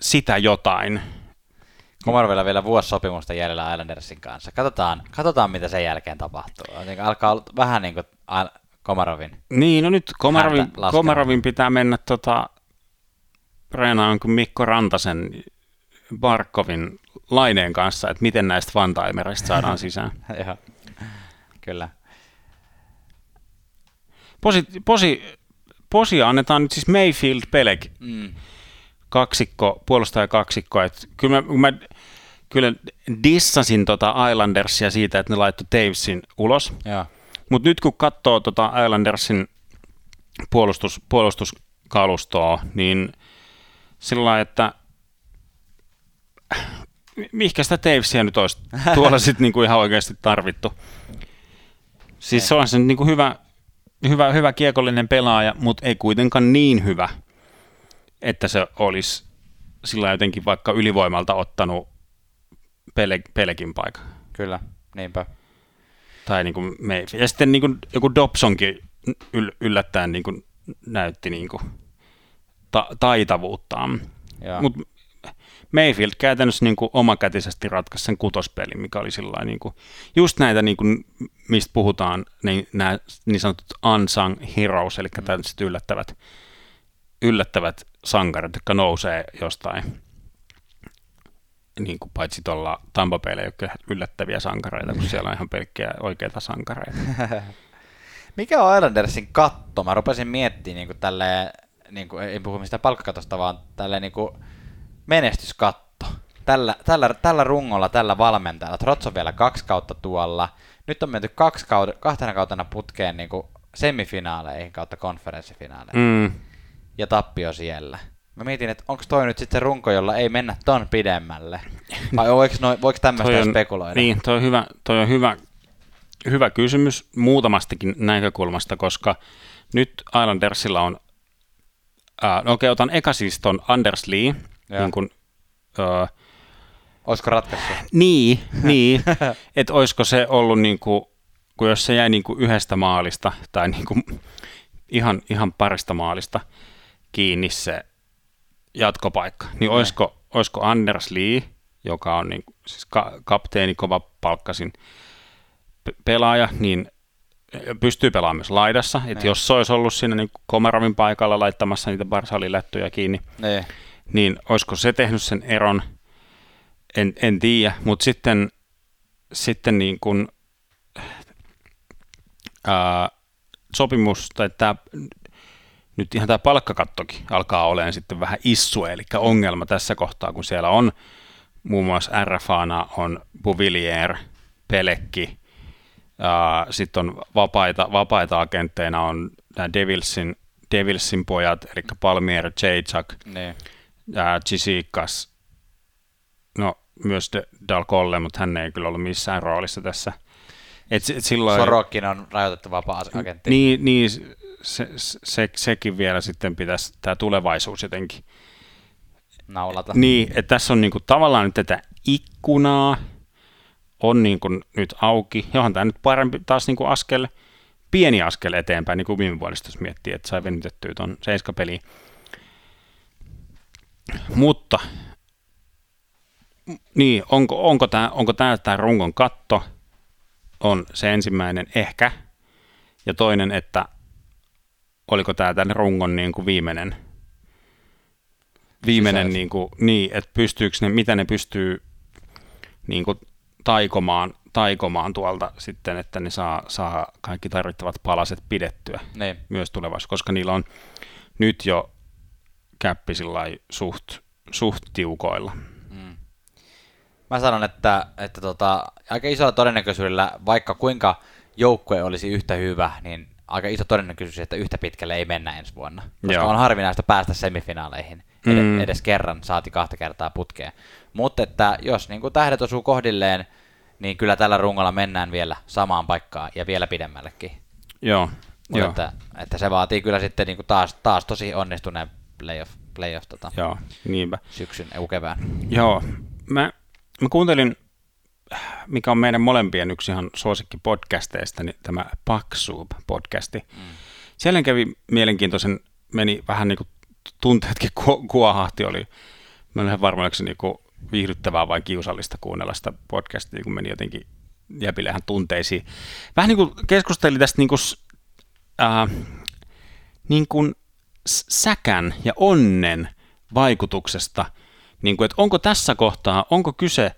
sitä jotain. Komarvilla vielä vuosisopimusta jäljellä Islandersin kanssa. Katsotaan, mitä sen jälkeen tapahtuu. Alkaa olla vähän niin kuin... Komarovin. Niin, no nyt Komarovin pitää mennä treenaan kuin Mikko Rantasen Barkovin Laineen kanssa, että miten näistä one-timereista saadaan sisään. Joo, kyllä. Posia annetaan nyt siis Mayfield-Pelek kaksikko, puolustajakaksikko. Et kyllä mä dissasin Islandersia siitä, että ne laittoi Davesin ulos. Joo. Mutta nyt kun katsoo Islandersin puolustuskalustoa, niin sillä lailla, että mihinkä sitä Davesiä nyt olisi tuolla sitten niinku ihan oikeasti tarvittu. Siis se on se niinku hyvä kiekollinen pelaaja, mutta ei kuitenkaan niin hyvä, että se olisi sillä jotenkin vaikka ylivoimalta ottanut Pelekin paikan. Kyllä, niinpä. Tai niin kuin ja sitten niin kuin joku Dobsonkin yllättäen niin kuin näytti niin kuin taitavuuttaan. Mutta Mayfield käytännössä niin kuin omakätisesti ratkaisi sen 6. pelin, mikä oli sillain niin kuin just näitä niin kuin mistä puhutaan, niin nämä niin sanotut unsung heroes, eli tällaiset yllättävät sankarit, jotka nousee jostain. Niin kuin paitsi tuolla Tampa Baylla ei ole yllättäviä sankareita, kun siellä on ihan pelkkiä oikeita sankareita. Mikä on Islandersin katto? Mä rupesin miettimään niin kuin tälleen, niin kuin, ei puhu mistään palkkakatosta, vaan tälleen niin kuin menestyskatto. Tällä rungolla, tällä valmentajalla. Trotz on vielä 2 kautta tuolla. Nyt on menty 2 kautena putkeen niin kuin semifinaaleihin kautta konferenssifinaaleihin. Ja tappio siellä. Mä mietin, että onko toi nyt sitten se runko, jolla ei mennä ton pidemmälle? Vai voiko tämmöistä spekuloida? Niin, toi on hyvä Hyvä kysymys muutamastakin näkökulmasta, koska nyt Islandersilla on, otan eka siis ton Anders Lee, niin kuin, olisiko ratkaissut? Niin, että olisiko se ollut, niin kuin, kun jos se jäi niin kuin yhdestä maalista tai niin kuin ihan parista maalista kiinni se jatkopaikka, niin olisiko Anders Lee, joka on niin kuin, siis kapteeni, kova palkkasin pelaaja, niin pystyy pelaamaan myös laidassa, että jos se olisi ollut siinä niin Komarovin paikalla laittamassa niitä barsalilättöjä kiinni, niin olisiko se tehnyt sen eron, en tiedä, mutta sitten niin kuin, sopimus, tai nyt ihan tämä palkkakattokin alkaa olemaan sitten vähän issue, eli ongelma tässä kohtaa, kun siellä on muun muassa RFAna on Beauvillier, Pelekki, sitten on vapaita agentteina on nämä Devilsin pojat, eli Palmieri, Jajak, Chisikas, no myös Dalcolle, mutta hän ei kyllä ollut missään roolissa tässä. Sorokin on rajoitettu vapaa-agentti. Niin sekin vielä sitten pitäisi, tämä tulevaisuus jotenkin naulata. Niin, että tässä on niinku tavallaan nyt tätä ikkunaa, on niin kuin nyt auki, johon tämä nyt parempi taas niin kuin pieni askel eteenpäin, niin kuin viime vuodesta jos miettii, että sai venytettyä tuon 7 peliin. Mutta, niin, onko tämä rungon katto, on se ensimmäinen ehkä, ja toinen, että oliko tämä tämän rungon niin kuin viimeinen niin, että pystyykö ne, mitä ne pystyy niin kuin taikomaan tuolta sitten, että ne saa kaikki tarvittavat palaset pidettyä myös tulevaisuudessa, koska niillä on nyt jo käppi suht tiukoilla. Mm. Mä sanon, että aika isolla todennäköisyydellä, vaikka kuinka joukkue olisi yhtä hyvä, niin aika iso todennäköisyys, että yhtä pitkälle ei mennä ensi vuonna, koska on harvinaista päästä semifinaaleihin edes kerran, saati 2 kertaa putkeen. Mutta että jos niin kuin tähdet osuu kohdilleen, niin kyllä tällä rungolla mennään vielä samaan paikkaan ja vielä pidemmällekin. Joo. Mutta että se vaatii kyllä sitten niin kuin taas tosi onnistuneen playoff Joo, niinpä. Syksyn ja kevään. Joo. Mä kuuntelin, mikä on meidän molempien yksi ihan suosikki podcasteista, niin tämä Paksub-podcasti. Mm. Siellä kävi mielenkiintoisen, meni vähän niin kuin tunteetkin kuohahti, oli mä olen varmaan, oliko se niinku viihdyttävää vai kiusallista kuunnella sitä podcastia, kun meni jotenkin jäpilähän tunteisiin. Vähän niin kuin keskusteli tästä niin kuin säkän ja onnen vaikutuksesta, niin kuin, että onko tässä kohtaa, onko kyse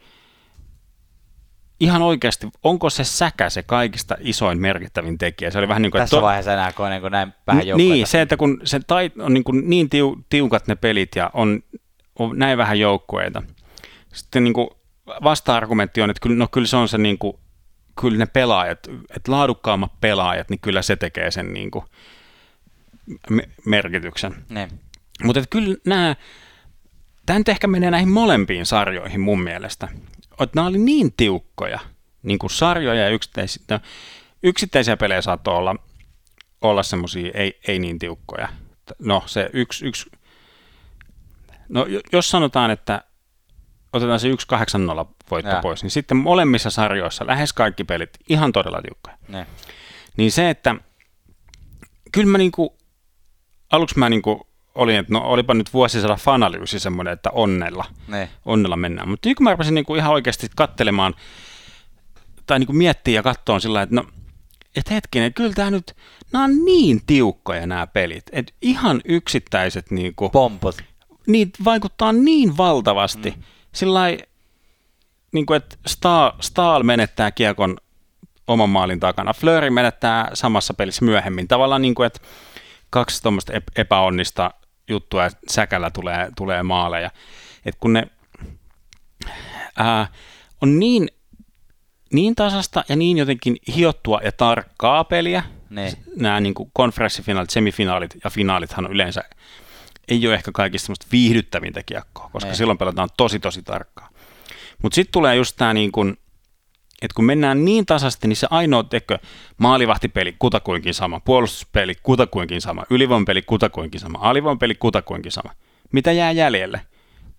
ihan oikeasti, onko se säkä se kaikista isoin merkittävin tekijä? Se oli vähän niin kuin, tässä vaiheessa enää, kun on niin näin vähän joukkoja. Niin, se, että kun se on niin tiukat ne pelit ja on näin vähän joukkueita. Sitten niin kuin vasta-argumentti on, että kyllä se on se, niin kuin, kyllä ne pelaajat, että laadukkaammat pelaajat, niin kyllä se tekee sen niin kuin merkityksen. Ne. Mutta kyllä tämä nyt ehkä menee näihin molempiin sarjoihin mun mielestä. Että nämä oli niin tiukkoja, niin kuin sarjoja ja yksittäisiä pelejä saattoi olla semmoisia ei niin tiukkoja. No se yksi no jos sanotaan, että otetaan se 1-8-0 voitto pois, niin sitten molemmissa sarjoissa lähes kaikki pelit ihan todella tiukkoja. Ne. Niin se, että kyllä mä niinku, aluksi mä niinku olin, että no olipa nyt vuosisada fanalyysi semmoinen, että onnella mennään. Mutta niin kun mä arvasin niinku ihan oikeasti katselemaan tai niinku miettiä ja katsoa sillä lailla, että no et hetkinen, kyllä tämä nyt, nämä on niin tiukkoja nämä pelit, että ihan yksittäiset niinku pompot. Niitä vaikuttaa niin valtavasti, sillain, niin kuin, että Staal menettää kiekon oman maalin takana, Fleury menettää samassa pelissä myöhemmin, tavallaan niin kuin, että 2 tuommoista epäonnista juttua, että säkällä tulee maaleja, että kun ne on niin tasasta ja niin jotenkin hiottua ja tarkkaa peliä, nämä niin kuin konferenssifinaalit, semifinaalit ja finaalithan on yleensä ei ole ehkä kaikista semmoista viihdyttävintä kiekkoa, koska silloin pelataan tosi tarkkaa. Mutta sitten tulee just tämä niin kun että kun mennään niin tasasti, niin se ainoa tekö, maalivahtipeli kutakuinkin sama, puolustuspeli kutakuinkin sama, ylivoimapeli kutakuinkin sama, alivoimapeli kutakuinkin sama. Mitä jää jäljelle?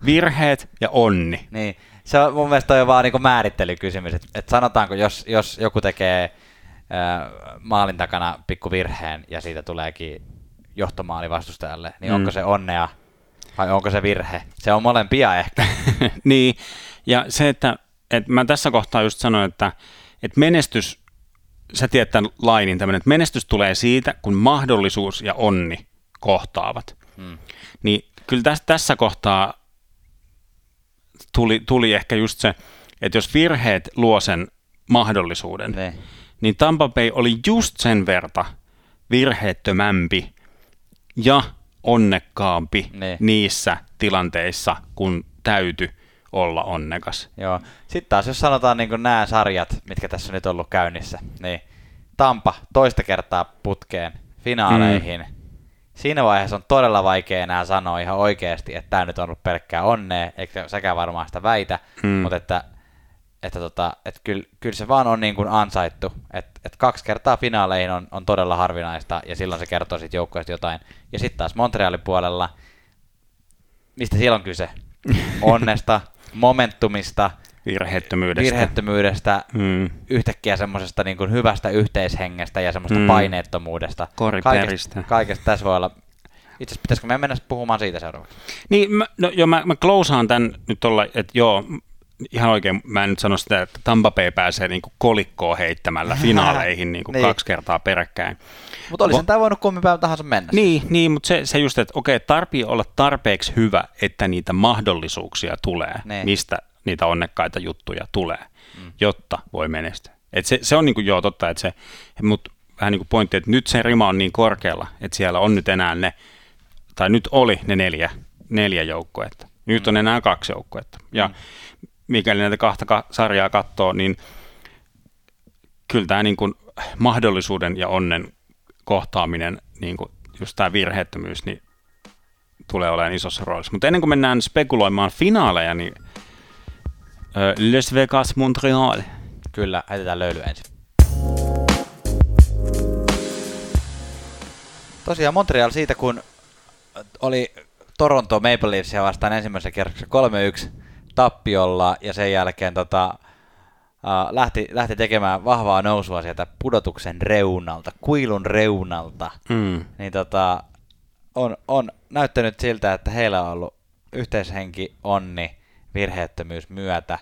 Virheet ja onni. Niin, se on mun mielestä on vaan niin kuin määrittelykysymys, että sanotaanko, jos joku tekee maalin takana pikkuvirheen ja siitä tuleekin johtomaali vastustajalle, niin onko se onnea vai onko se virhe? Se on molempia ehkä. Niin, ja se, että mä tässä kohtaa just sanoin, että menestys, sä tiedät tämän lainin tämmöinen, että menestys tulee siitä, kun mahdollisuus ja onni kohtaavat. Niin kyllä tässä kohtaa tuli ehkä just se, että jos virheet luo sen mahdollisuuden, niin Tampa Bay oli just sen verta virheettömämpi ja onnekkaampi niissä tilanteissa, kun täytyi olla onnekas. Joo. Sitten taas jos sanotaan niin kuin nämä sarjat, mitkä tässä on nyt ollut käynnissä, niin Tampa toista kertaa putkeen finaaleihin. Siinä vaiheessa on todella vaikea enää sanoa ihan oikeasti, että tämä nyt on ollut pelkkää onnea, eikä säkään varmaan sitä väitä, mutta että kyllä se vaan on niin kuin ansaittu, että kaksi kertaa finaaleihin on todella harvinaista, ja silloin se kertoo sitten joukkueesta jotain. Ja sitten taas Montrealin puolella, mistä siellä on kyse? Onnesta, momentumista, virheettömyydestä yhtäkkiä semmoisesta niin kuin hyvästä yhteishengestä ja semmoista paineettomuudesta. Kaikesta tässä voi olla. Itse asiassa pitäisikö me mennä puhumaan siitä seuraavaksi? Niin, mä klousaan tämän nyt tuolla, että joo, ihan oikein, mä en nyt sano sitä, että Tampa Bay pääsee niin kuin kolikkoon heittämällä finaaleihin niin kuin kaksi kertaa peräkkäin. Mutta olisi tämä voinut kummin päivän tahansa mennä. Niin, mutta se just, että okei, tarvii olla tarpeeksi hyvä, että niitä mahdollisuuksia tulee, mistä niitä onnekkaita juttuja tulee, jotta voi menestyä. Et se on niin kuin, joo, totta, että se, mutta vähän niin kuin pointti, että nyt se rima on niin korkealla, että siellä on nyt enää nyt oli ne neljä joukkuetta. Nyt on enää kaksi joukkuetta. Ja mikäli näitä kahta sarjaa katsoo, niin kyllä tämä niin kuin mahdollisuuden ja onnen kohtaaminen, niin kuin just tämä virheettömyys, niin tulee olemaan isossa roolissa. Mutta ennen kuin mennään spekuloimaan finaaleja, niin Les Vegas, Montreal. Kyllä, heitetään löylyä ensin. Tosiaan Montreal siitä, kun oli Toronto Maple Leafsia vastaan ensimmäisessä kierroksessa 3-1 tappiolla, ja sen jälkeen lähti tekemään vahvaa nousua sieltä pudotuksen reunalta, kuilun reunalta, niin on näyttänyt siltä, että heillä on ollut yhteishenki, onni, virheettömyys myötä.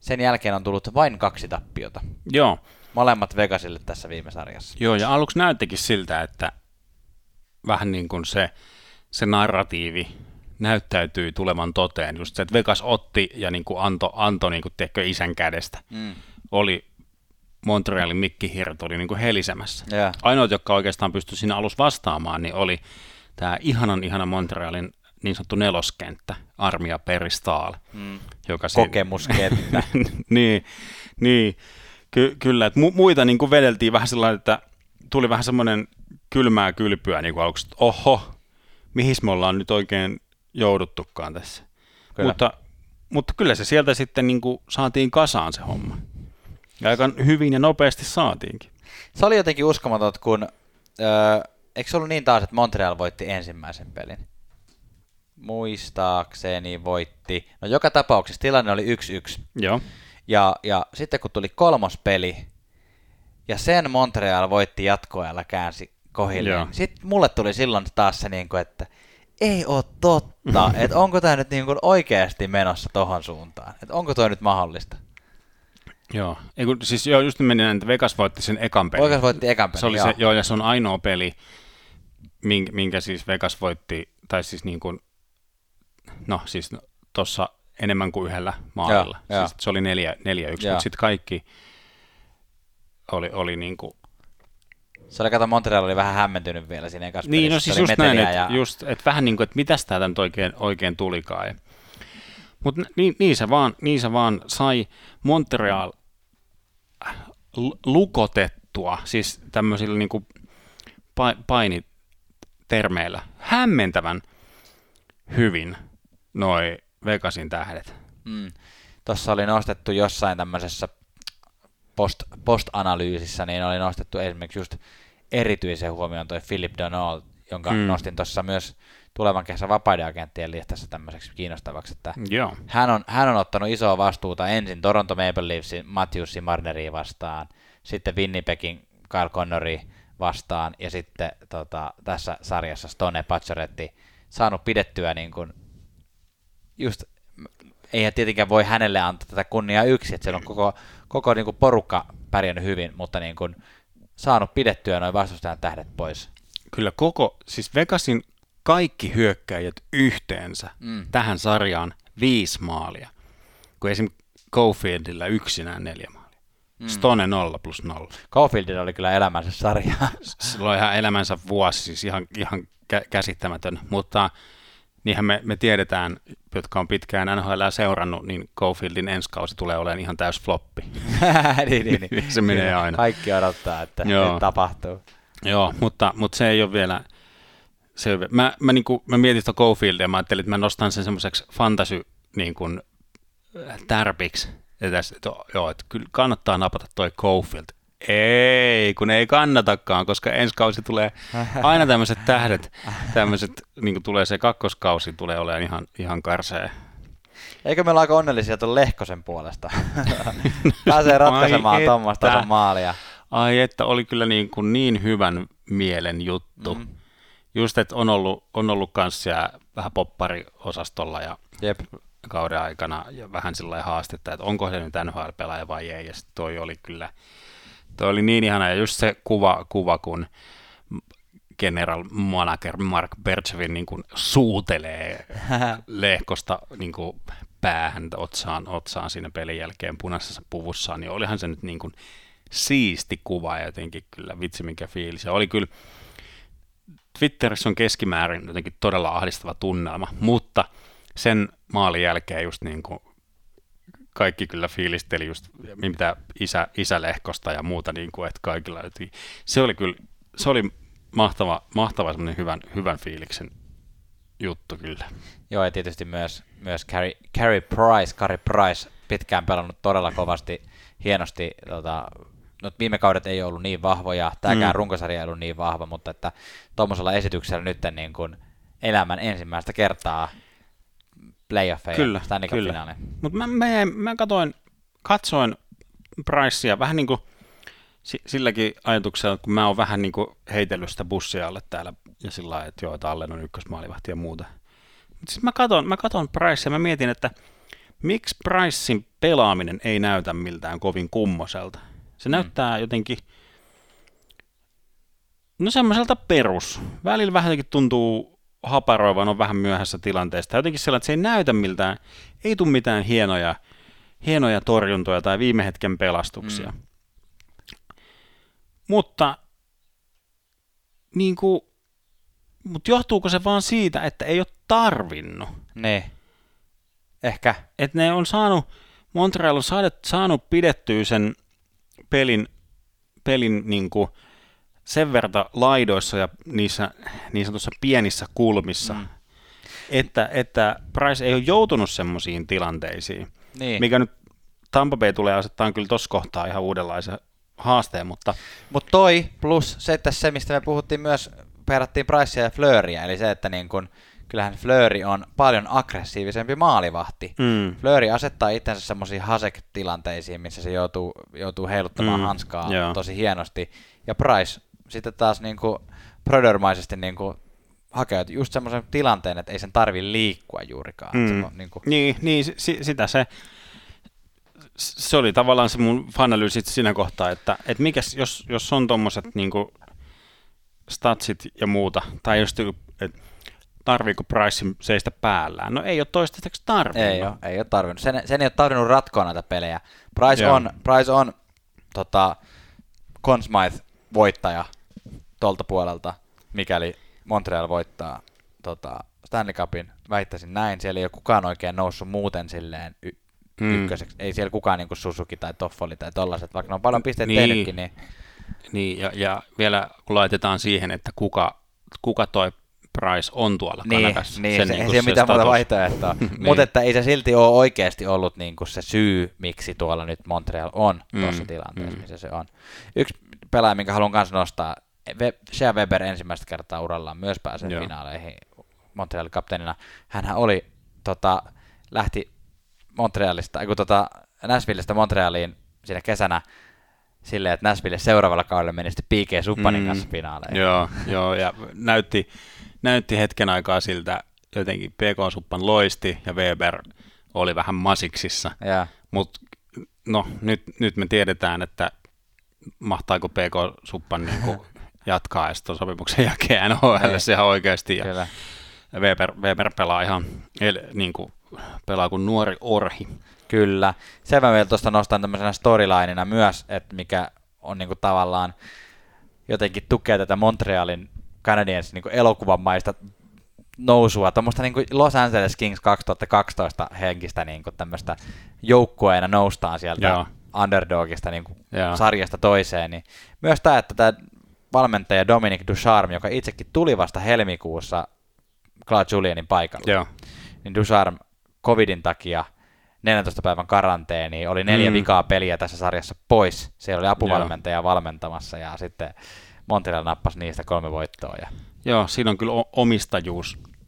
Sen jälkeen on tullut vain kaksi tappiota. Joo. Molemmat Vegasille tässä viime sarjassa. Joo, ja aluksi näyttikin siltä, että vähän niin kuin se narratiivi näyttäytyi tulevan toteen. Just se, että Vegas otti ja niin kuin antoi niin kuin tehkö isän kädestä. Oli Montrealin mikkihirret oli niin kuin helisemässä. Yeah. Ainoat, jotka oikeastaan pystyi siinä alussa vastaamaan, niin oli tämä ihana Montrealin niin sanottu neloskenttä, Armia Peristal. Kokemuskenttä. niin. Kyllä, että muita niin kuin vedeltiin vähän sellainen, että tuli vähän semmoinen kylmää kylpyä niin kuin aluksi, että oho, mihis me ollaan nyt oikein jouduttukaan tässä. Kyllä. Mutta kyllä se sieltä sitten niin kuin saatiin kasaan se homma. Ja aika hyvin ja nopeasti saatiinkin. Se oli jotenkin uskomaton, kun eikö se ollut niin taas, että Montreal voitti ensimmäisen pelin? Muistaakseni voitti. No joka tapauksessa tilanne oli 1-1. Joo. Ja sitten kun tuli kolmospeli, ja sen Montreal voitti jatkoajalla, käänsi kohilleen. Joo. Sitten mulle tuli silloin taas se, niin kuin, että ei ole totta, että onko tämä nyt niin kuin oikeasti menossa tohon suuntaan, että onko toi nyt mahdollista? Joo, just meni näin, että Vegas voitti sen ekan pelin. Vegas voitti ekan pelin, joo. Joo, ja se on ainoa peli, minkä siis Vegas voitti, tai siis niin kuin, tuossa enemmän kuin yhdellä maalilla. Joo, siis se oli 4-1, mutta sitten kaikki oli niin kuin. Se oli, kato, Montreal oli vähän hämmentynyt vielä siinä ekassa pelissä. Niin, no siis just näin, että vähän niin kuin, että mitäs tää nyt oikein tulikaan. Mutta niin se vaan sai Montreal lukotettua, siis tämmöisillä niin kuin painitermeillä, hämmentävän hyvin noi Vegasin tähdet. Tuossa oli nostettu jossain tämmöisessä post-analyysissä, niin oli nostettu esimerkiksi just erityisen huomioon toi Phillip Danault, jonka nostin tuossa myös tulevan kesän vapaiden agenttien listassa tämmöiseksi kiinnostavaksi, että hän on ottanut isoa vastuuta ensin Toronto Maple Leafsin Matthews Marneriin vastaan, sitten Winnipegin Kyle Connori vastaan ja sitten tässä sarjassa Stone Pacioretty saanut pidettyä niin kuin just, eihän tietenkään voi hänelle antaa tätä kunniaa yksi, että siellä on koko niin kuin porukka pärjännyt hyvin, mutta niin kuin saanut pidettyä noin vastustajan tähdet pois. Kyllä siis Vegasin kaikki hyökkäjät yhteensä tähän sarjaan 5 maalia, kun esimerkiksi Cofieldillä yksinään 4 maalia. Stone 0+0. Cofieldillä oli kyllä elämänsä sarja. Silloin ihan elämänsä vuosi, siis ihan käsittämätön, mutta niinhän me tiedetään, jotka on pitkään NHL:ää seurannut, niin Cofieldin ensi kausi tulee olemaan ihan täys floppi. niin. Se menee aina. Kaikki odottaa, että nyt tapahtuu. Joo, mutta se ei ole vielä selvä. Mä mietin sitä Cofieldia ja mä ajattelin, että mä nostan sen semmoiseksi fantasy niin kuin tärpiksi. Että kyllä kannattaa napata toi Cofield. Ei, kun ei kannatakaan, koska ensi kausi tulee aina tämmöiset tähdet. Tämmöiset, niin kuin tulee se kakkoskausi, tulee olemaan ihan karsee. Eikö me olla aika onnellisia tuon Lehkosen puolesta? Pääsee ratkaisemaan tuommoista tason maalia. Ai että oli kyllä niin hyvän mielen juttu. Mm-hmm. Just, että on ollut kans vähän poppariosastolla ja kauden aikana ja vähän sillä haastetta, että onko se nyt NHL-pelaaja vai ei. Ja sitten toi oli niin ihana. Ja just se kuva kun general manager Mark Bergevin niin kun suutelee Lehkosta niin kun päähän otsaan siinä pelin jälkeen punaisessa puvussaan, niin olihan se nyt niin kuin siisti kuva jotenkin kyllä, vitsi minkä fiilis. Ja oli kyllä, Twitterissä on keskimäärin jotenkin todella ahdistava tunnelma, mutta sen maalin jälkeen just niin kuin kaikki kyllä fiilisteli just mitä isä Lehkosta ja muuta niin kuin, että kaikilla jotenkin. Se oli kyllä, se oli mahtava semmoinen hyvän fiiliksen juttu kyllä. Joo, ja tietysti myös Carey Price pitkään pelannut todella kovasti. Hienosti, no viime kaudet ei ollut niin vahvoja, tämäkään runkosarja ei ollut niin vahva, mutta että tuommoisella esityksellä nyt niin kuin elämän ensimmäistä kertaa playoffeja, Stanley Cup finaaliin. Mutta mä katsoin Pricea vähän niin kuin silläkin ajatuksella, kun mä oon vähän niin kuin heitellyt sitä bussia alle täällä ja sillä lailla, että joo, Allen on ykkösmaalivahti ja muuta. Mutta sitten mä katson Pricea ja mä mietin, että miksi Pricein pelaaminen ei näytä miltään kovin kummoselta? Se näyttää jotenkin, no semmoiselta perus. Välillä vähän jotenkin tuntuu haparoivan, on vähän myöhässä tilanteesta. Jotenkin sellainen, että se ei näytä miltään, ei tule mitään hienoja torjuntoja tai viime hetken pelastuksia. Mutta niin kuin, johtuuko se vaan siitä, että ei ole tarvinnut? Ne. Ehkä. Että ne on saanut, Montreal on saanut pidettyä sen pelin niin kuin sen verran laidoissa ja niissä niin sanotussa pienissä kulmissa, että Price ei ole joutunut semmoisiin tilanteisiin, niin. Mikä nyt Tampa Bay tulee asettaa kyllä tuossa kohtaa ihan uudenlaisen haasteen, mutta... Mutta toi plus se, että se, mistä me puhuttiin myös, verrattiin Pricea ja Fleuria, eli se, että niin kun kyllähän Fleury on paljon aggressiivisempi maalivahti. Fleury asettaa itsensä semmoisiin Hasek-tilanteisiin, missä se joutuu heiluttamaan hanskaa tosi hienosti. Ja Price sitten taas niinku prodormaisesti niinku hakee just semmoisen tilanteen, että ei sen tarvitse liikkua juurikaan. Se oli tavallaan se mun fanalyysi siinä kohtaa, että mikäs, jos on tommoset niinku statsit ja muuta, tai just tarviiko Pricein seistä päällään? No ei ole toistaiseksi tarvinnut. Ei ole tarvinnut. Sen ei ole tarvinnut ratkoa näitä pelejä. Price on Conn Smythe-voittaja tuolta puolelta, mikäli Montreal voittaa Stanley Cupin. Väittäisin näin. Siellä ei ole kukaan oikein noussut muuten silleen ykköseksi. Ei siellä kukaan niin kuin Suzuki tai Toffoli tai tollaiset, vaikka ne on paljon pisteitä tehnytkin. Niin, ja vielä kun laitetaan siihen, että kuka toi Price on tuolla Kanadassa. Niin, se ei mitään muuta vaihtoehtoa. Mutta että ei se silti ole oikeasti ollut niinku se syy, miksi tuolla nyt Montreal on tuossa tilanteessa, missä se on. Yksi pelaaja, minkä haluan kanssa nostaa, Shea Weber ensimmäistä kertaa urallaan myös pääsee finaaleihin Montrealin kapteenina. Hänhän oli, lähti Montrealista, Nashvillestä Montrealiin siinä kesänä, silleen, että Nashville seuraavalla kaudella meni sitten P.K. Subbanin kanssa finaaleihin. Joo, ja näytti hetken aikaa siltä, jotenkin P.K. Subban loisti ja Weber oli vähän masiksissa, mutta no, nyt me tiedetään, että mahtaako P.K. Subban niinku jatkaa edes tuon sopimuksen jälkeen NHL:ssä ihan oikeasti, ja Weber pelaa ihan niinku pelaa kuin nuori orhi. Kyllä. Sen mä vielä tuosta nostan tämmöisenä storylinena myös, että mikä on niinku tavallaan jotenkin tukee tätä Montrealin Canadiens niinku elokuvamaista nousua, tuommoista niinku Los Angeles Kings 2012 henkistä niinku tämmöistä joukkueena noustaan sieltä underdogista niinku sarjasta toiseen. Niin myös tämä, että tämä valmentaja Dominic Ducharme, joka itsekin tuli vasta helmikuussa Claude Julienin paikalle, niin Ducharme covidin takia 14 päivän karanteeni, oli 4 vikaa peliä tässä sarjassa pois. Siellä oli apuvalmentaja valmentamassa ja sitten Montreal nappasi niistä 3 voittoa. Ja... Joo, siinä on kyllä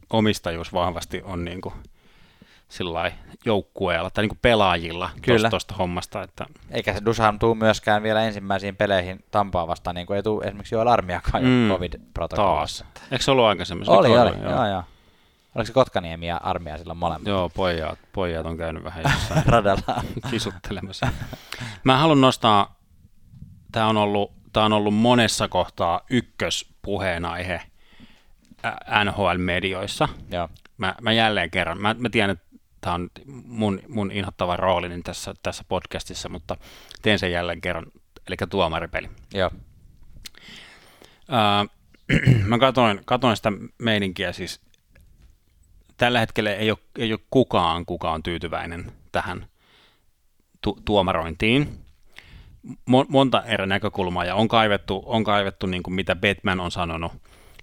omistajuus vahvasti on niin kuin sillain joukkueella tai niin kuin pelaajilla tuosta hommasta. Että... Eikä se Ducharme tule myöskään vielä ensimmäisiin peleihin Tampaa vastaan, niin kuin ei tule esimerkiksi Joel Armiakaan COVID-protokollassa. Eikö se ollut aikaisemmin? Oli. Oliko se Kotkaniemi ja Armia silloin molemmat? Joo, pojat on käynyt vähän jossain radalla kisuttelemassa. Mä haluan nostaa, tää on ollut monessa kohtaa ykköspuheenaihe NHL-medioissa. Joo. Mä jälleen kerran, mä tiedän, että tää on mun inhottava roolini tässä podcastissa, mutta teen sen jälleen kerran, eli tuomaripeli. Joo. Mä katoin sitä meininkiä siis. Tällä hetkellä ei ole kukaan tyytyväinen tähän tuomarointiin. Monta eri näkökulmaa, ja on kaivettu niin kuin mitä Batman on sanonut,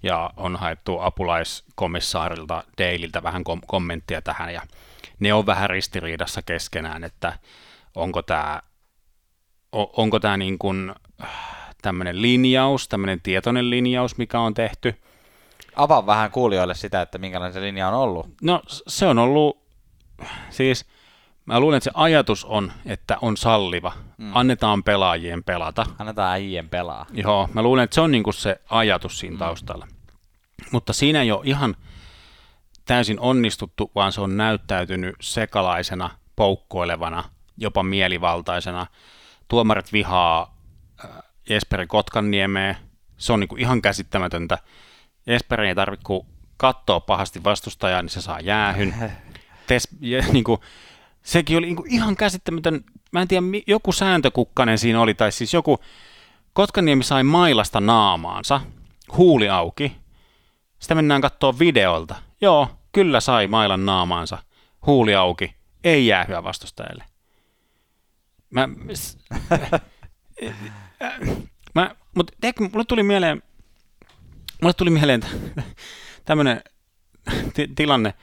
ja on haettu apulaiskomissaarilta Daleiltä vähän kommenttia tähän, ja ne on vähän ristiriidassa keskenään, että onko tämä niin kuin tämmöinen linjaus, tämmöinen tietoinen linjaus, mikä on tehty. Avaa vähän kuulijoille sitä, että minkälainen se linja on ollut. No se on ollut, siis mä luulen, että se ajatus on, että on salliva. Annetaan pelaajien pelata. Annetaan äijien pelaa. Joo, mä luulen, että se on niinku se ajatus siinä taustalla. Mutta siinä ei ole ihan täysin onnistuttu, vaan se on näyttäytynyt sekalaisena, poukkoilevana, jopa mielivaltaisena. Tuomarit vihaa Jesperi Kotkaniemeä. Se on niinku ihan käsittämätöntä. Jesperin ei tarvitse, kun katsoo pahasti vastustajaa, niin se saa jäähyn. Sekin oli niinku ihan käsittämätön, mä en tiedä, joku sääntökukkanen siinä oli, tai siis joku, Kotkaniemi sai mailasta naamaansa, huuli auki, sitä mennään katsoa videolta. Joo, kyllä sai mailan naamaansa, huuli auki, ei jäähyä vastustajalle. Mulle tuli mieleen tämmöinen tilanne.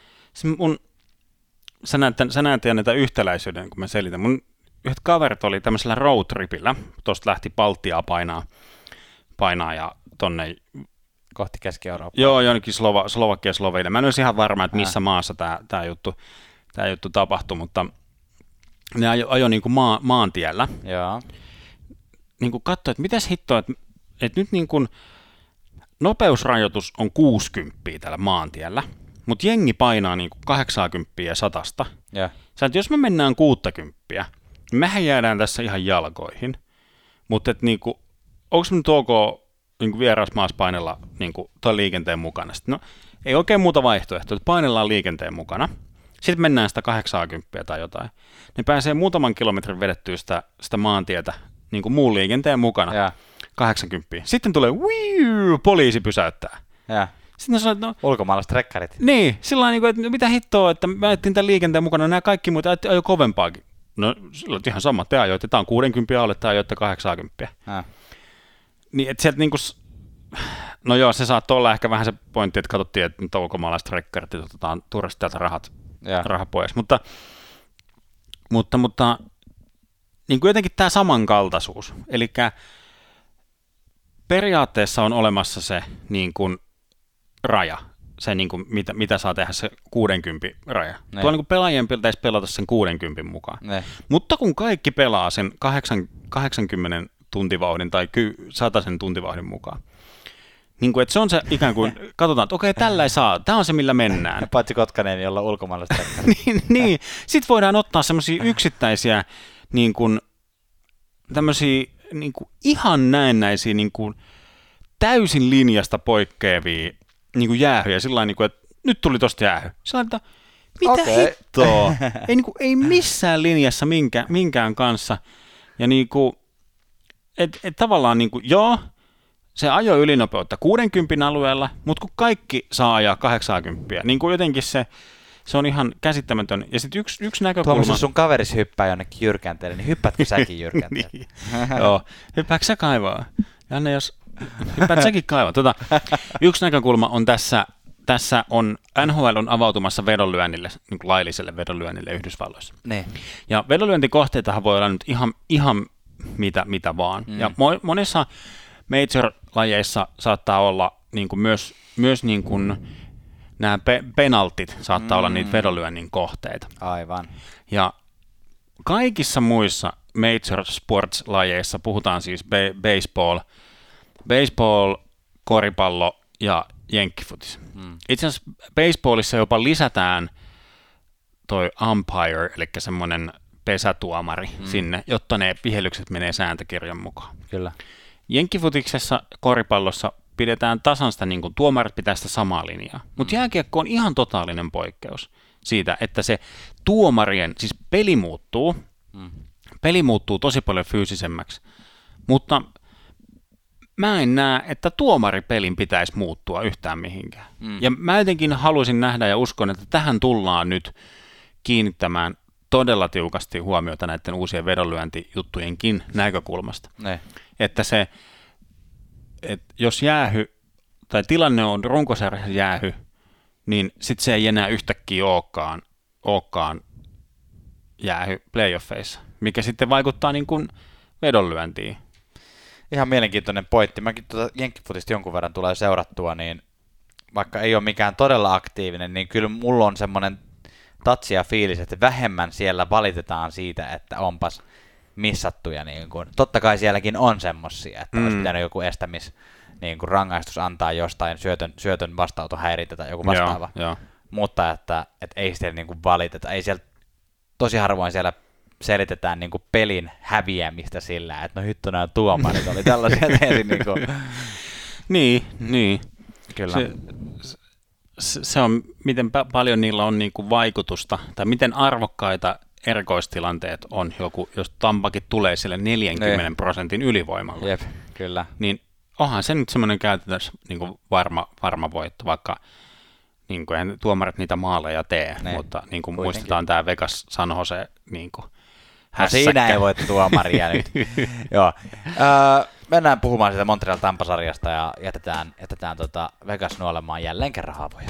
Sä näet näitä yhtäläisyyden, kun mä selitän. Mun yhdet kaverit oli tämmöisellä roadtripillä. Tuosta lähti Baltiaa painaa ja tonne kohti Keski-Eurooppaa. Joo, jonnekin Slovakia ja Slovenia. Mä en olisi ihan varma, että missä maassa tää juttu tapahtui, mutta ne ajoi niinku maantiellä. Joo. Niinku katsoi, että mitäs hittoa, että nyt niin kuin nopeusrajoitus on 60 tällä maantiellä, mutta jengi painaa niinku 80 ja 100. Jos me mennään 60, niin mehän jäädään tässä ihan jalkoihin. Mutta niinku, onko me nyt ok niinku vieras maassa painella niinku, tuon liikenteen mukana? Sitten, no, ei oikein muuta vaihtoehtoa, että painellaan liikenteen mukana. Sitten mennään sitä 80 tai jotain. Ne pääsee muutaman kilometrin vedettyä sitä maantietä niinku muun liikenteen mukana. 80. Sitten tulee poliisi pysäyttää. Ja. Sitten sanoi, no, ulkomaalaiset rekkarit. Niin, sillä tavalla, että mitä hittoa, että mä ajattelin tämän liikenteen mukana, nämä kaikki muut ajoi kovempaakin. No, sillä on ihan sama, te ajoitte, tämä on 60 alle, te ajoitte 80. Niin, että sieltä niin kuin, No joo, se saattoi olla ehkä vähän se pointti, että katsottiin, että nyt on ulkomaalaiset rekkarit, että otetaan turvasti täältä raha pois. Mutta niin kuin jotenkin tämä samankaltaisuus, eli periaatteessa on olemassa se niin kuin raja, se niin kuin mitä saa tehdä, se 60 raja. Ne. Tuo on niin kuin pelaajien pitäisi pelata sen 60 mukaan. Ne. Mutta kun kaikki pelaa sen 80 tuntivauhdin tai 100 tuntivauhdin mukaan, niin kuin, että se on se ikään kuin, katsotaan, että okei, tällä ei saa, tämä on se, millä mennään. Paitsi Kotkaniemi, jolla on ulkomaalaista. Niin. Sitten voidaan ottaa semmoisia yksittäisiä, niin kuin, tämmöisiä niin kuin, ihan näennäisiä, niin kuin, täysin linjasta poikkeavia niin kuin jäähyjä, sillä tavalla, että nyt tuli tosta jäähy. Sillä tavalla, että mitä hittoa? Ei, niin kuin, ei missään linjassa minkään kanssa. Ja niin kuin, et tavallaan, niin kuin, joo, se ajoi ylinopeutta 60 alueella, mutta kun kaikki saa ajaa 80, niin kuin jotenkin se on ihan käsittämätön. Ja sitten yksi näkökulma... Tuomas, sun kaverisi hyppää jonnekin jyrkänteelle, niin hyppäätkö säkin jyrkänteelle? Niin. Joo, hyppäätkö sä kaivaa? Janne, jos hyppäät säkin kaivaa. Yksi näkökulma on tässä on, NHL on avautumassa vedonlyönnille, niin kuin lailliselle vedonlyönnille Yhdysvalloissa. Ne. Ja vedonlyöntikohteitahan voi olla nyt ihan mitä vaan. Mm. Ja monessa... Major-lajeissa saattaa olla niin kuin myös niin kuin nämä penaltit saattaa olla niitä vedonlyönnin kohteita. Aivan. Ja kaikissa muissa major sports-lajeissa puhutaan siis baseball, koripallo ja jenkkifutis. Mm. Itse asiassa baseballissa jopa lisätään toi umpire, eli semmoinen pesätuomari sinne, jotta ne vihelykset menee sääntökirjan mukaan. Kyllä. Jenkkifutiksessa, koripallossa pidetään tasan sitä, niin kuin tuomarit pitää sitä samaa linjaa. Mutta jääkiekko on ihan totaalinen poikkeus siitä, että se tuomarien, siis peli muuttuu tosi paljon fyysisemmäksi, mutta mä en näe, että tuomaripelin pitäisi muuttua yhtään mihinkään. Ja mä jotenkin haluaisin nähdä ja uskon, että tähän tullaan nyt kiinnittämään todella tiukasti huomiota näiden uusien vedonlyöntijuttujenkin näkökulmasta. Ne. Että se, että jos jäähy, tai tilanne on runkosarjassa jäähy, niin sitten se ei enää yhtäkkiä olekaan jäähy playoffeissa, mikä sitten vaikuttaa niin kuin vedonlyöntiin. Ihan mielenkiintoinen pointti. Mäkin jenkkifutista jonkun verran tulee seurattua, niin vaikka ei ole mikään todella aktiivinen, niin kyllä mulla on semmoinen tatsi ja fiilis, että vähemmän siellä valitetaan siitä, että onpas missattuja. Niin kuin. Totta kai sielläkin on semmoisia, että olisi pitänyt joku rangaistus antaa jostain, syötön vastaanotohäirintä tai joku vastaava. Joo. Mutta että ei siellä niin kuin valiteta. Ei siellä, tosi harvoin siellä selitetään niin kuin pelin häviämistä sillä, että no hitto nämä tuomarit oli tällaisia. Niin. Kyllä. Se on, miten paljon niillä on niin kuin vaikutusta, tai miten arvokkaita erikoistilanteet on joku, jos Tampakin tulee sille 40% ylivoimalla. Jep, kyllä. Niin onhan se nyt semmoinen käytännössä niin kuin varma voitto, vaikka niin kuin, tuomarit niitä maaleja tee, ne, mutta niin kuin muistetaan tämä Vegas San Jose niin kuin hässäkkä. No siinä ei voi tuomaria nyt. Joo. Mennään puhumaan siitä Montreal Tampa-sarjasta ja jätetään Vegas nuolemaan jälleen kerran haavoja.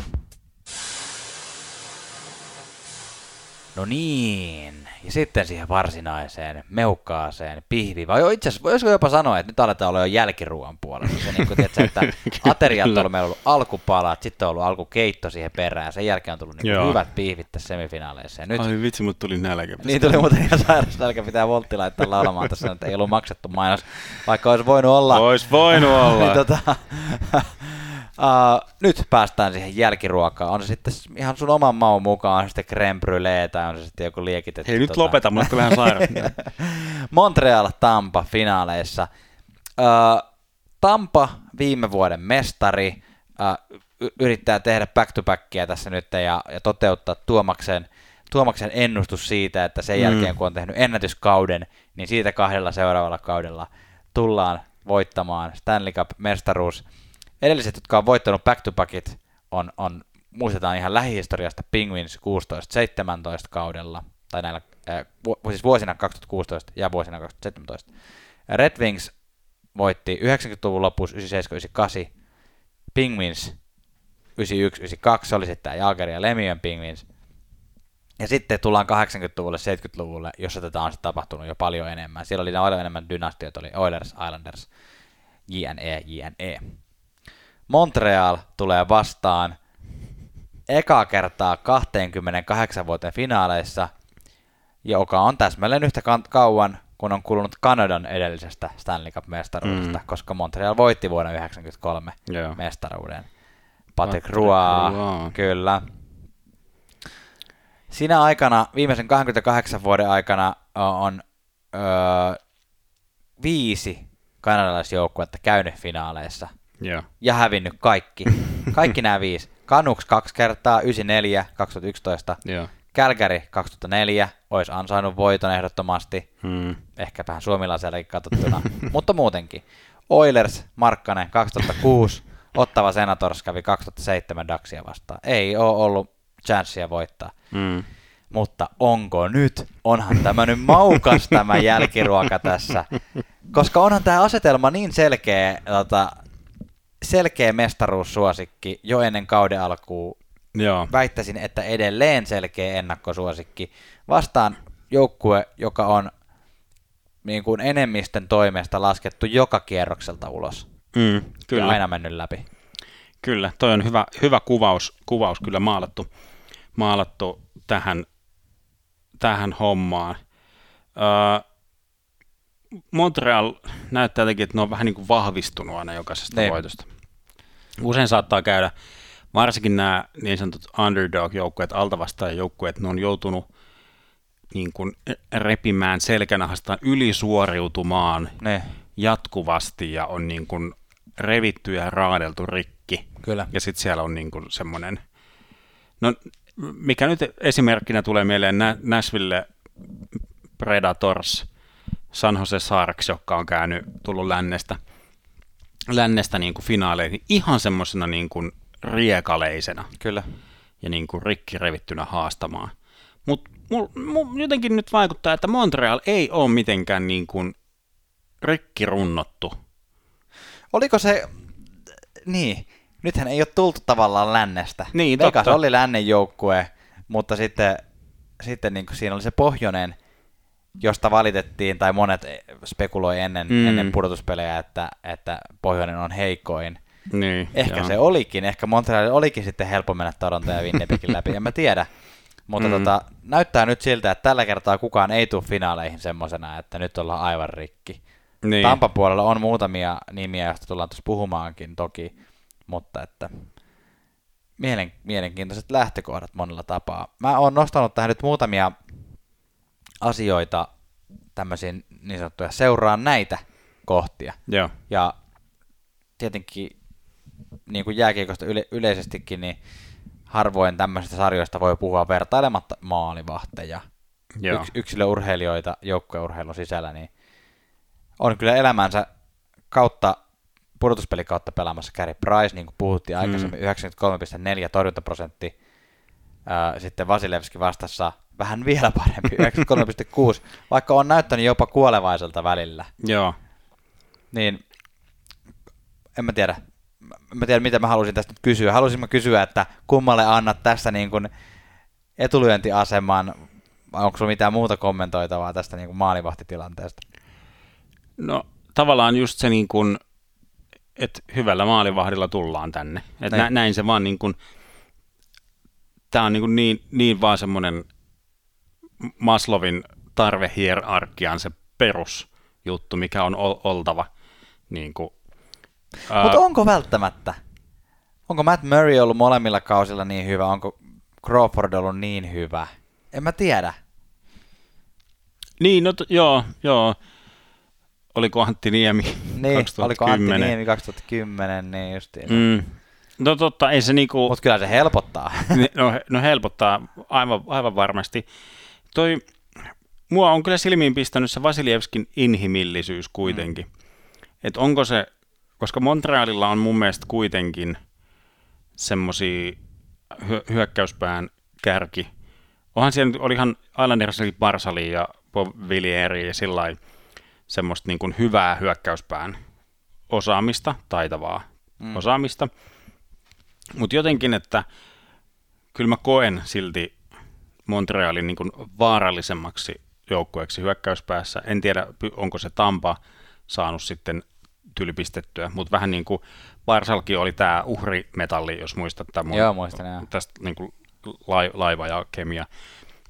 No niin, ja sitten siihen varsinaiseen, meukkaaseen, pihviin, vai itse asiassa voisiko jopa sanoa, että nyt aletaan olla jo jälkiruoan puolella. Se niin kuin, tiedätkö, että ateriat on meillä ollut alkupalat, sitten on ollut alkukeitto siihen perään, ja sen jälkeen on tullut niin hyvät pihvit tässä semifinaaleissa. Nyt... Ai vitsi, mut tuli nälkä. Niin tuli muuten ihan sairas nälkä, pitää voltti laittaa laulamaan tässä, että ei ollut maksettu mainos, vaikka olisi voinut olla. Niin, nyt päästään siihen jälkiruokaan. On se sitten ihan sun oman maun mukaan, on se sitten crème brûlée tai on se sitten joku liekitetty. Hei, nyt lopeta, mulle tulee ihan sairaan. Montreal Tampa finaaleissa. Tampa viime vuoden mestari yrittää tehdä back-to-backia tässä nyt ja toteuttaa Tuomaksen ennustus siitä, että sen jälkeen kun on tehnyt ennätyskauden, niin siitä 2 seuraavalla kaudella tullaan voittamaan Stanley Cup-mestaruus. Edelliset, jotka on voittanut back-to-backit, on muistetaan ihan lähihistoriasta Penguins 16-17 kaudella, tai näillä, siis vuosina 2016 ja vuosina 2017. Red Wings voitti 90-luvun lopussa 97-98 Penguins 91-92, se oli sitten tämä Jaager ja Lemieux Penguins. Ja sitten tullaan 80-luvulle, 70-luvulle, jossa tätä on tapahtunut jo paljon enemmän. Siellä oli paljon enemmän dynastioita, oli Oilers, Islanders, JNE, JNE. Montreal tulee vastaan ekaa kertaa 28 vuoteen finaaleissa, joka on täsmälleen yhtä kauan, kun on kulunut Kanadan edellisestä Stanley Cup-mestaruudesta, koska Montreal voitti vuonna 1993 mestaruuden. Patrick Roy, kyllä. Sinä aikana, viimeisen 28 vuoden aikana, on 5 kanadalaisjoukkuetta käynyt finaaleissa. Yeah. Ja hävinnyt kaikki. Kaikki nämä 5. Canucks 2 kertaa, 94, 2011. Yeah. Calgary 2004, olisi ansainnut voiton ehdottomasti. Ehkä vähän suomilaisellekin katsottuna, mutta muutenkin. Oilers, Markkanen 2006, Ottawa Senators kävi 2007 Ducksia vastaan. Ei ole ollut chanssia voittaa. Mutta onko nyt? Onhan tämä nyt maukas tämä jälkiruoka tässä. Koska onhan tämä asetelma niin selkeä, selkeä mestaruussuosikki jo ennen kauden alkuun. Joo. Väittäisin, että edelleen selkeä ennakkosuosikki. Vastaan joukkue, joka on niin kuin enemmistön toimesta laskettu joka kierrokselta ulos. Kyllä. Ja aina mennyt läpi. Kyllä, toi on hyvä kuvaus kyllä maalattu tähän hommaan. Montreal näyttää jotenkin, että ne on vähän niin kuin vahvistunut aina jokaisesta voitosta. Usein saattaa käydä, varsinkin nämä niin sanotut underdog-joukkueet, altavastaajajoukkueet, ne on joutunut niin kuin repimään selkänahastaan, ylisuoriutumaan jatkuvasti ja on niin kuin revitty ja raadeltu rikki. Kyllä. Ja sitten siellä on niin kuin semmoinen, no mikä nyt esimerkkinä tulee mieleen, Nashville Predators, San Jose Sharks, joka on tullut lännestä niin kuin finaaleihin, ihan semmoisena niin kuin riekaleisena. Kyllä. Ja niin kuin rikki revittynä haastamaan. Mutta jotenkin nyt vaikuttaa, että Montreal ei ole mitenkään niin kuin rikki runnottu. Oliko se, niin, nythän ei ole tultu tavallaan lännestä. Niin, Vegas totta. Oli lännen joukkue, mutta sitten niin kuin siinä oli se pohjoinen, josta valitettiin, tai monet spekuloi ennen pudotuspelejä, että pohjoinen on heikoin. Niin, ehkä joo. Se olikin, ehkä Montreal olikin sitten helppo mennä Toronto ja Winnipegin läpi, en mä tiedä, mutta näyttää nyt siltä, että tällä kertaa kukaan ei tule finaaleihin semmosena, että nyt ollaan aivan rikki. Niin. Tampan puolella on muutamia nimiä, joista tullaan tuossa puhumaankin toki, mutta että mielenkiintoiset lähtökohdat monella tapaa. Mä oon nostanut tähän nyt muutamia asioita, tämmöisiin niin sanottuja seuraan näitä kohtia, joo. Ja tietenkin niin kuin jääkiekosta yleisestikin, niin harvoin tämmöisistä sarjoista voi puhua vertailematta maalivahteja. Yksilöurheilijoita joukkueurheilun sisällä, niin on kyllä elämänsä kautta, pudotuspelikautta pelaamassa Carey Price, niin kuin puhuttiin aikaisemmin, 93,4 torjuntaprosentti. Sitten Vasilevskiy vastassa vähän vielä parempi, 93,6, vaikka on näyttänyt jopa kuolevaiselta välillä. Joo. Niin, en mä tiedä, mitä mä halusin tästä nyt kysyä. Halusin mä kysyä, että kummalle annat tässä niin kuin etulyöntiaseman, vai onko sulla mitään muuta kommentoitavaa tästä niin kuin maalivahtitilanteesta? No tavallaan just se, niin kuin, että hyvällä maalivahdilla tullaan tänne. Että näin se vaan niin kuin, tää on niin vaan semmoinen Maslowin tarvehierarkian se perusjuttu, mikä on oltava niin kuin. Mutta onko välttämättä? Onko Matt Murray ollut molemmilla kausilla niin hyvä? Onko Crawford ollut niin hyvä? En mä tiedä. Niin, no joo. Oliko Antti Niemi 2010? Niin, oliko Antti Niemi 2010, niin justiin. No totta, ei se niinku. Mut kyllä se helpottaa. No helpottaa aivan varmasti. Mua on kyllä silmiin pistänyt se Vasiljevskin inhimillisyys kuitenkin. Et onko se. Koska Montrealilla on mun mielestä kuitenkin semmosia hyökkäyspään kärki. Onhan siellä, olihan Islandersin Barsali ja Beauvillier ja sillä lailla semmoista niin kuin hyvää hyökkäyspään osaamista, taitavaa osaamista, mutta jotenkin, että kyllä mä koen silti Montrealin niin kuin vaarallisemmaksi joukkueeksi hyökkäyspäässä. En tiedä, onko se Tampa saanut sitten tylipistettyä, mutta vähän niin kuin Varsalkin oli tämä uhrimetalli, jos muistat tämän. Joo, muistan. Tästä niin kuin laiva ja kemia.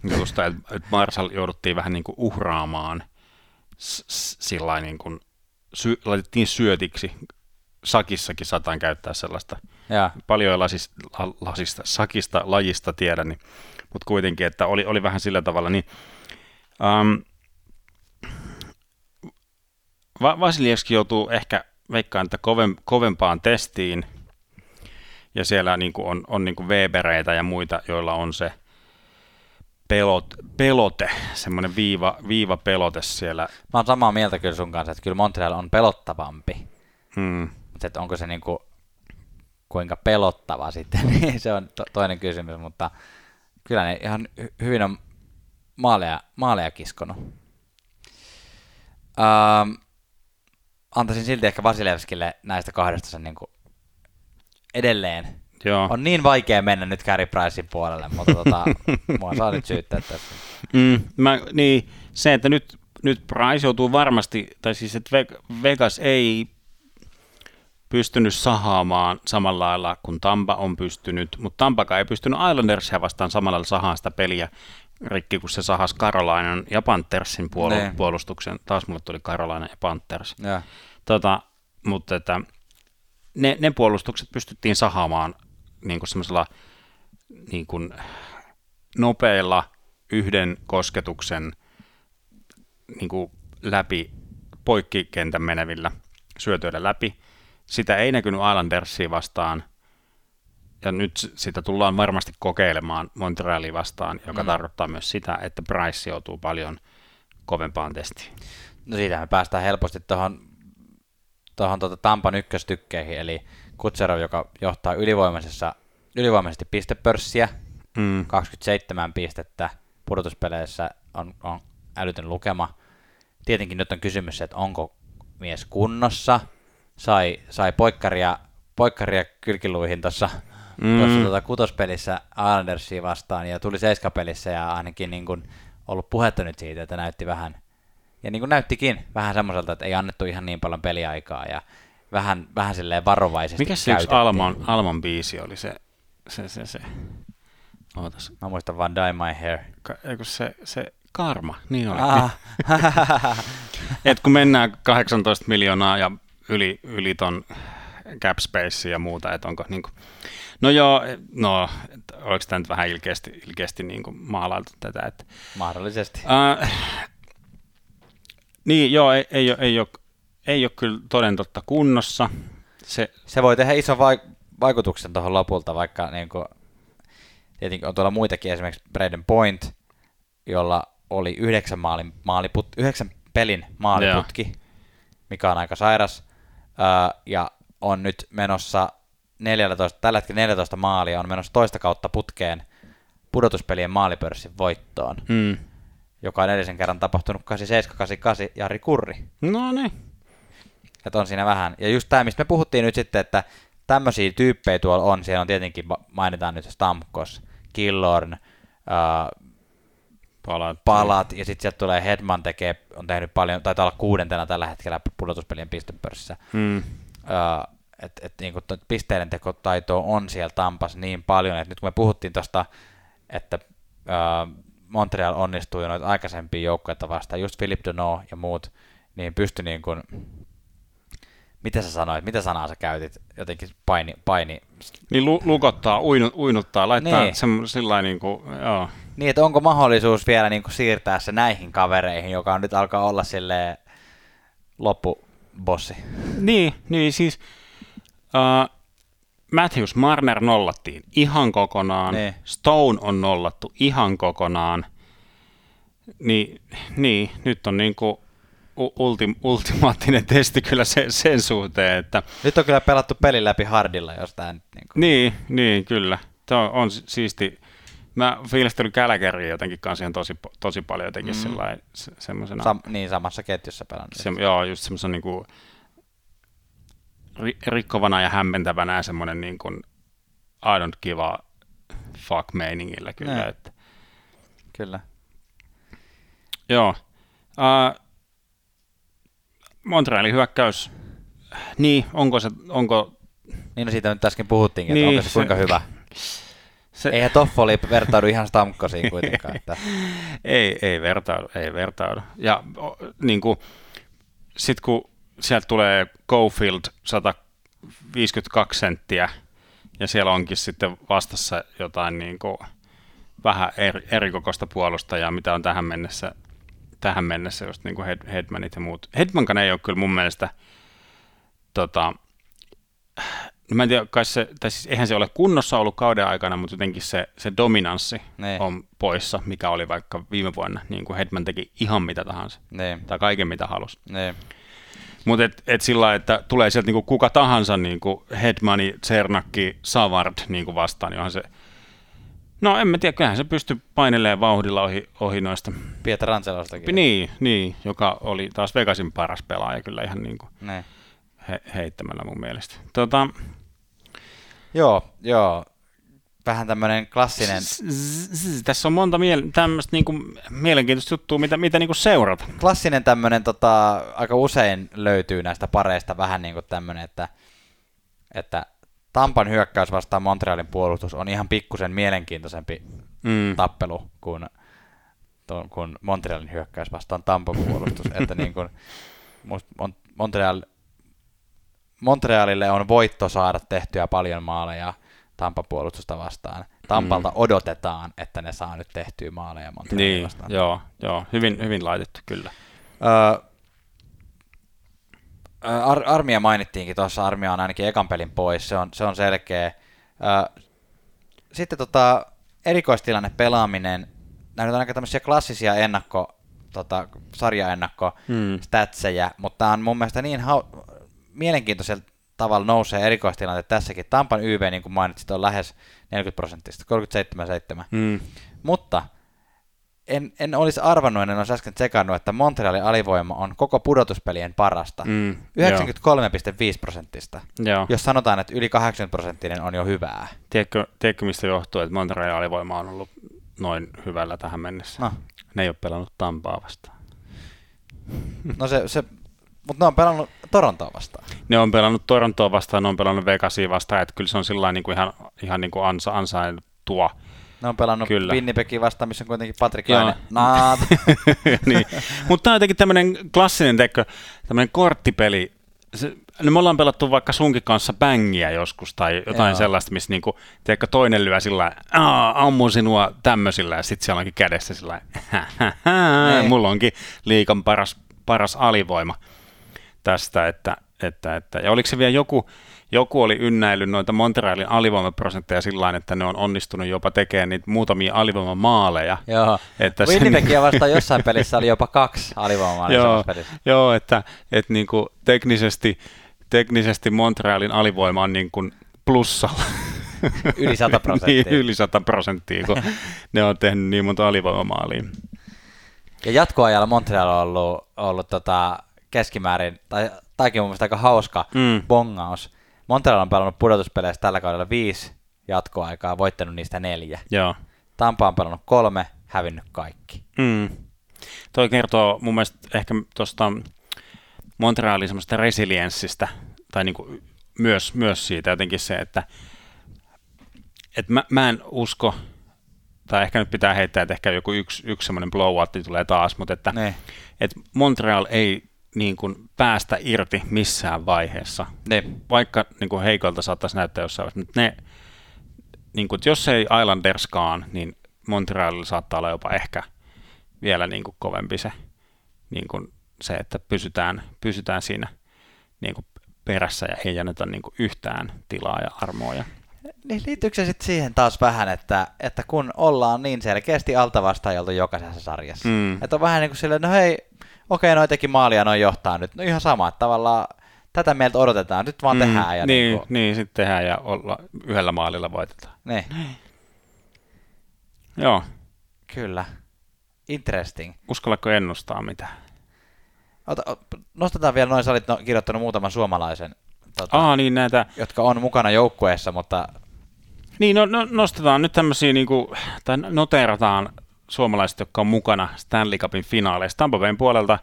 Jutusta, että Varsal jouduttiin vähän niin kuin uhraamaan sillä niin kuin laitettiin syötiksi. Sakissakin saataan käyttää sellaista. Jaa. Paljon lasista, sakista lajista tiedän, niin, mutta kuitenkin, että oli vähän sillä tavalla. Niin, Vasilevskiy joutuu ehkä veikkaan, että kovempaan testiin, ja siellä niin kuin on niin kuin Webereitä ja muita, joilla on se pelote, semmoinen viivapelote siellä. Mä oon samaa mieltä kyllä sun kanssa, että kyllä Montreal on pelottavampi. Mutta onko se niinku, kuinka pelottava sitten, niin se on toinen kysymys, mutta kyllä ne ihan hyvin on maaleja kiskonut. Antaisin silti ehkä Vasilevskille näistä kahdesta sen niinku edelleen. Joo. On niin vaikea mennä nyt Carey Pricen puolelle, mutta mua saa nyt syyttää tässä. Niin, se, että nyt Price joutuu varmasti, tai siis että Vegas ei pystynyt sahaamaan samalla lailla kuin Tampa on pystynyt, mutta Tampakaan ei pystynyt Islandersia vastaan samalla lailla sahaamaan sitä peliä rikki, kun se sahasi Carolinan ja Panthersin puolustuksen. Taas mulle tuli Carolina ja Panthers. Ja. Mutta että ne puolustukset pystyttiin sahaamaan niin kuin semmoisella niin kuin nopeilla yhden kosketuksen niin kuin läpi, poikkikentän menevillä syötöillä läpi. Sitä ei näkynyt Islandersia vastaan, ja nyt sitä tullaan varmasti kokeilemaan Montrealia vastaan, joka tarkoittaa myös sitä, että Price joutuu paljon kovempaan testiin. No siitä me päästään helposti tuohon Tampan ykköstykkeihin, eli Kutserov, joka johtaa ylivoimaisesti pistepörssiä, 27 pistettä, pudotuspeleissä on älytön lukema. Tietenkin nyt on kysymys, että onko mies kunnossa. Sai poikkaria kylkiluihin tuossa kutospelissä Andersia vastaan ja tuli seiskapelissä ja ainakin niin kun ollut puhetta nyt siitä, että näytti vähän, ja niin kun näyttikin vähän semmoiselta, että ei annettu ihan niin paljon peliaikaa ja vähän silleen varovaisesti käytettiin. Mikä se yksi Alman biisi oli se? Ootas. Mä muistan vaan Dye My Hair. Eikö se Karma, niin oli. Et kun mennään 18 miljoonaa ja yli ton cap space ja muuta, että onko niinku. No joo, oliko tämä nyt vähän ilkeästi niinku maalailtu tätä, että mahdollisesti. Niin joo, ei ole kyllä toden totta kunnossa. Se voi tehdä ison vaikutuksen tuohon lopulta, vaikka niinku tietenkin on tuolla muitakin, esimerkiksi Braden Point, jolla oli 9 pelin maaliputki, joo, mikä on aika sairas. Ja on nyt menossa tällä hetkellä 14 maalia, on menossa toista kautta putkeen pudotuspelien maalipörssin voittoon, joka on edellisen kerran tapahtunut 87-88 Jari Kurri. No niin. Että on siinä vähän. Ja just tämä, mistä me puhuttiin nyt sitten, että tämmöisiä tyyppejä tuolla on, siellä on tietenkin, mainitaan nyt Stamkos, Killorn, Palat, ja sitten sieltä tulee Hedman on tehnyt paljon, taitaa olla 6. tällä hetkellä pudotuspelien pistepörssissä. Niin pisteiden tekotaitoa on siellä Tampassa niin paljon, että nyt kun me puhuttiin tuosta, että Montreal onnistui jo noita aikaisempia joukkoja vastaan, just Phillip Danault ja muut, niin pystyi niin kuin, mitä sä sanoit, mitä sanaa sä käytit, jotenkin paini. Niin lukottaa, uinuttaa, laittaa niin. Sillä niin kuin, joo. Niin, että onko mahdollisuus vielä niin kuin siirtää se näihin kavereihin, joka nyt alkaa olla silleen loppubossi. Niin siis Matthews Marner nollattiin ihan kokonaan, niin. Stone on nollattu ihan kokonaan, niin nyt on niin kuin ultimaattinen testi kyllä sen suhteen, että nyt on kyllä pelattu pelin läpi hardilla, jos tämä nyt niin kuin Niin, kyllä. Tämä on siisti. Mä fiilistelin Kälkäriä jotenkin kanssa ihan tosi paljon jotenkin sellainen semmoisena. Niin, samassa ketjussa pelannut. Joo, just semmoisen niin kuin rikkovana ja hämmentävänä ja semmoinen niin kuin I don't give a fuck meiningillä kyllä. Että. Kyllä. Joo. Montrealin hyökkäys, niin onko se, onko... Niin siitä nyt äsken puhuttiinkin, niin, että onko se kuinka hyvä. Se... Eihän Toffoli vertaudu ihan Stamkosiin kuitenkaan. Että... ei vertaudu. Ja niin kuin, sit kun sieltä tulee Cofield 152 senttiä, ja siellä onkin sitten vastassa jotain niin kuin vähän erikokoista puolustajaa, mitä on tähän mennessä just niin kuin Hedmanit ja muut. Hedmankaan ei ole kyllä mun mielestä, mä en tiedä, siis eihän se ole kunnossa ollut kauden aikana, mutta jotenkin se dominanssi ne. On poissa, mikä oli vaikka viime vuonna, niin kuin Hedman teki ihan mitä tahansa, ne. Tai kaiken mitä halusi. Ne. Mutta et sillä lailla, että tulee sieltä niinku kuka tahansa niinku Hedmani, Czernakki, Savard niinku vastaan, johon se... No en mä tiedä, kyllähän se pystyi painelemaan vauhdilla ohi noista. Pietar Ranselostakin. Niin, joka oli taas Vegasin paras pelaaja kyllä ihan niinku heittämällä mun mielestä. Joo. Vähän tämmöinen klassinen... Tässä on monta tämmöistä niinku mielenkiintoista juttua, mitä niinku seurata. Klassinen tämmöinen, aika usein löytyy näistä pareista vähän niinku tämmöinen, että Tampan hyökkäys vastaan Montrealin puolustus on ihan pikkusen mielenkiintoisempi tappelu kuin Montrealin hyökkäys vastaan Tampan puolustus. Että niin kuin Montrealille on voitto saada tehtyä paljon maaleja Tampan puolustusta vastaan. Tampalta odotetaan, että ne saa nyt tehtyä maaleja Montrealin vastaan. Joo, hyvin laitettu kyllä. Armia mainittiinkin tuossa, Armia on ainakin ekan pelin pois, se on selkeä. Sitten erikoistilanne pelaaminen, näytetään aika tämmöisiä klassisia sarjaennakko-statsejä, mutta tämä on mun mielestä niin mielenkiintoisella tavalla nousee erikoistilanteet tässäkin. Tampan YV, niin kuin mainitsit, on lähes 40%, 37,7. Mutta en olisi arvannut, en olisi äsken tsekannut, että Montrealin alivoima on koko pudotuspelien parasta. 93,5%, jos sanotaan, että yli 80% on jo hyvää. Tiedätkö mistä johtuu, että Montrealin alivoima on ollut noin hyvällä tähän mennessä? No. Ne ei ole pelannut Tampaa vastaan. No mutta ne on pelannut Torontoa vastaan. Ne on pelannut Torontoa vastaan, ne on pelannut Vegasia vastaan, että kyllä se on sillain niin kuin ihan niin kuin ansaintua. Ne on pelannut Winnipegiä vastaan, missä on kuitenkin Patrick Laine. Niin. Mutta tämä on jotenkin tämmöinen klassinen tämmöinen korttipeli. Me ollaan pelattu vaikka sunkin kanssa bängiä joskus tai jotain sellaista, missä niinku, teikö, toinen lyö sillä ammun sinua tämmöisillä ja sitten siellä onkin kädessä sillä mulla onkin liikan paras alivoima tästä, että ja oliko se vielä joku oli ynnäillyt noita Montrealin alivoimaprosentteja sillain, että ne on onnistunut jopa tekemään niitä muutamia alivoimamaaleja. Joo, Winnipegiä vastaan jossain pelissä oli jopa 2 alivoimamaalia samassa pelissä. Joo, että niin kuin teknisesti Montrealin alivoima on niin kuin plussalla. Yli 100%. Niin, yli 100%, kun ne on tehnyt niin monta alivoimamaalia. Ja jatkoajalla Montreal on ollut keskimäärin, taikin mun mielestä aika hauska bongaus. Montreal on pelannut pudotuspeleissä tällä kaudella 5 jatkoaikaa, voittanut niistä 4. Joo. Tampa on pelannut 3, hävinnyt kaikki. Toi kertoo mun mielestä ehkä tuosta Montrealin semmoisesta resilienssistä, tai niinku myös siitä jotenkin se, että mä en usko, tai ehkä nyt pitää heittää, että ehkä joku yksi semmoinen blowout tulee taas, mutta että Montreal ei niin kuin päästä irti missään vaiheessa. Ne. Vaikka niin kuin heikolta saattaisi näyttää jossain vaiheessa, mutta ne, niin kuin, jos ei Islanderskaan, niin Montrealilla saattaa olla jopa ehkä vielä niin kuin kovempi niin kuin se, että pysytään siinä niin kuin perässä ja ei anneta niin kuin yhtään tilaa ja armoa. Niin liittyykö se sitten siihen taas vähän, että kun ollaan niin selkeästi altavastaajolta jokaisessa sarjassa, että on vähän niin kuin silleen, no hei, okei, noi teki maalia, noi johtaa nyt. No ihan sama, että tavallaan tätä meiltä odotetaan, nyt vaan tehdään. Ja niin sitten tehdään ja yhdellä maalilla voitetaan. Niin. Joo. Kyllä. Interesting. Uskallatko ennustaa mitään? Nostetaan vielä noin, sä olit kirjoittanut muutaman suomalaisen niin näitä, jotka on mukana joukkueessa, mutta... Niin, no, nostetaan nyt tämmöisiä, niin kuin, tai noterataan suomalaiset, jotka on mukana Stanley Cupin finaaleissa Tampa Bayn puolelta,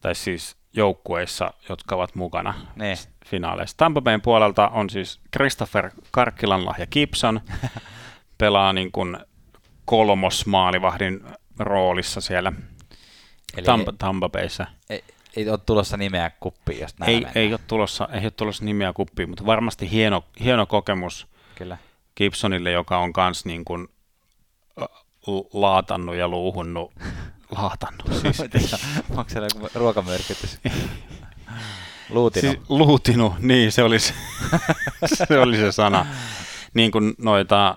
tai siis joukkueissa, jotka ovat mukana niin finaaleissa. Tampa Bayn puolelta on siis Christopher Karkkilanlahja Gibson, pelaa niin kuin kolmosmaalivahdin roolissa siellä Tampa Bayssä. Ei ole tulossa nimeä kuppiin, jos näin mennään. Ei ole tulossa nimeä kuppiin, mutta varmasti hieno kokemus kyllä Gibsonille, joka on kans niin kuin laatannut ja luuhunnut. Laatannut siis. Onko se joku ruokamyrkytys? Luutinut. Siis, luutinut, niin se oli se sana. Niin kuin noita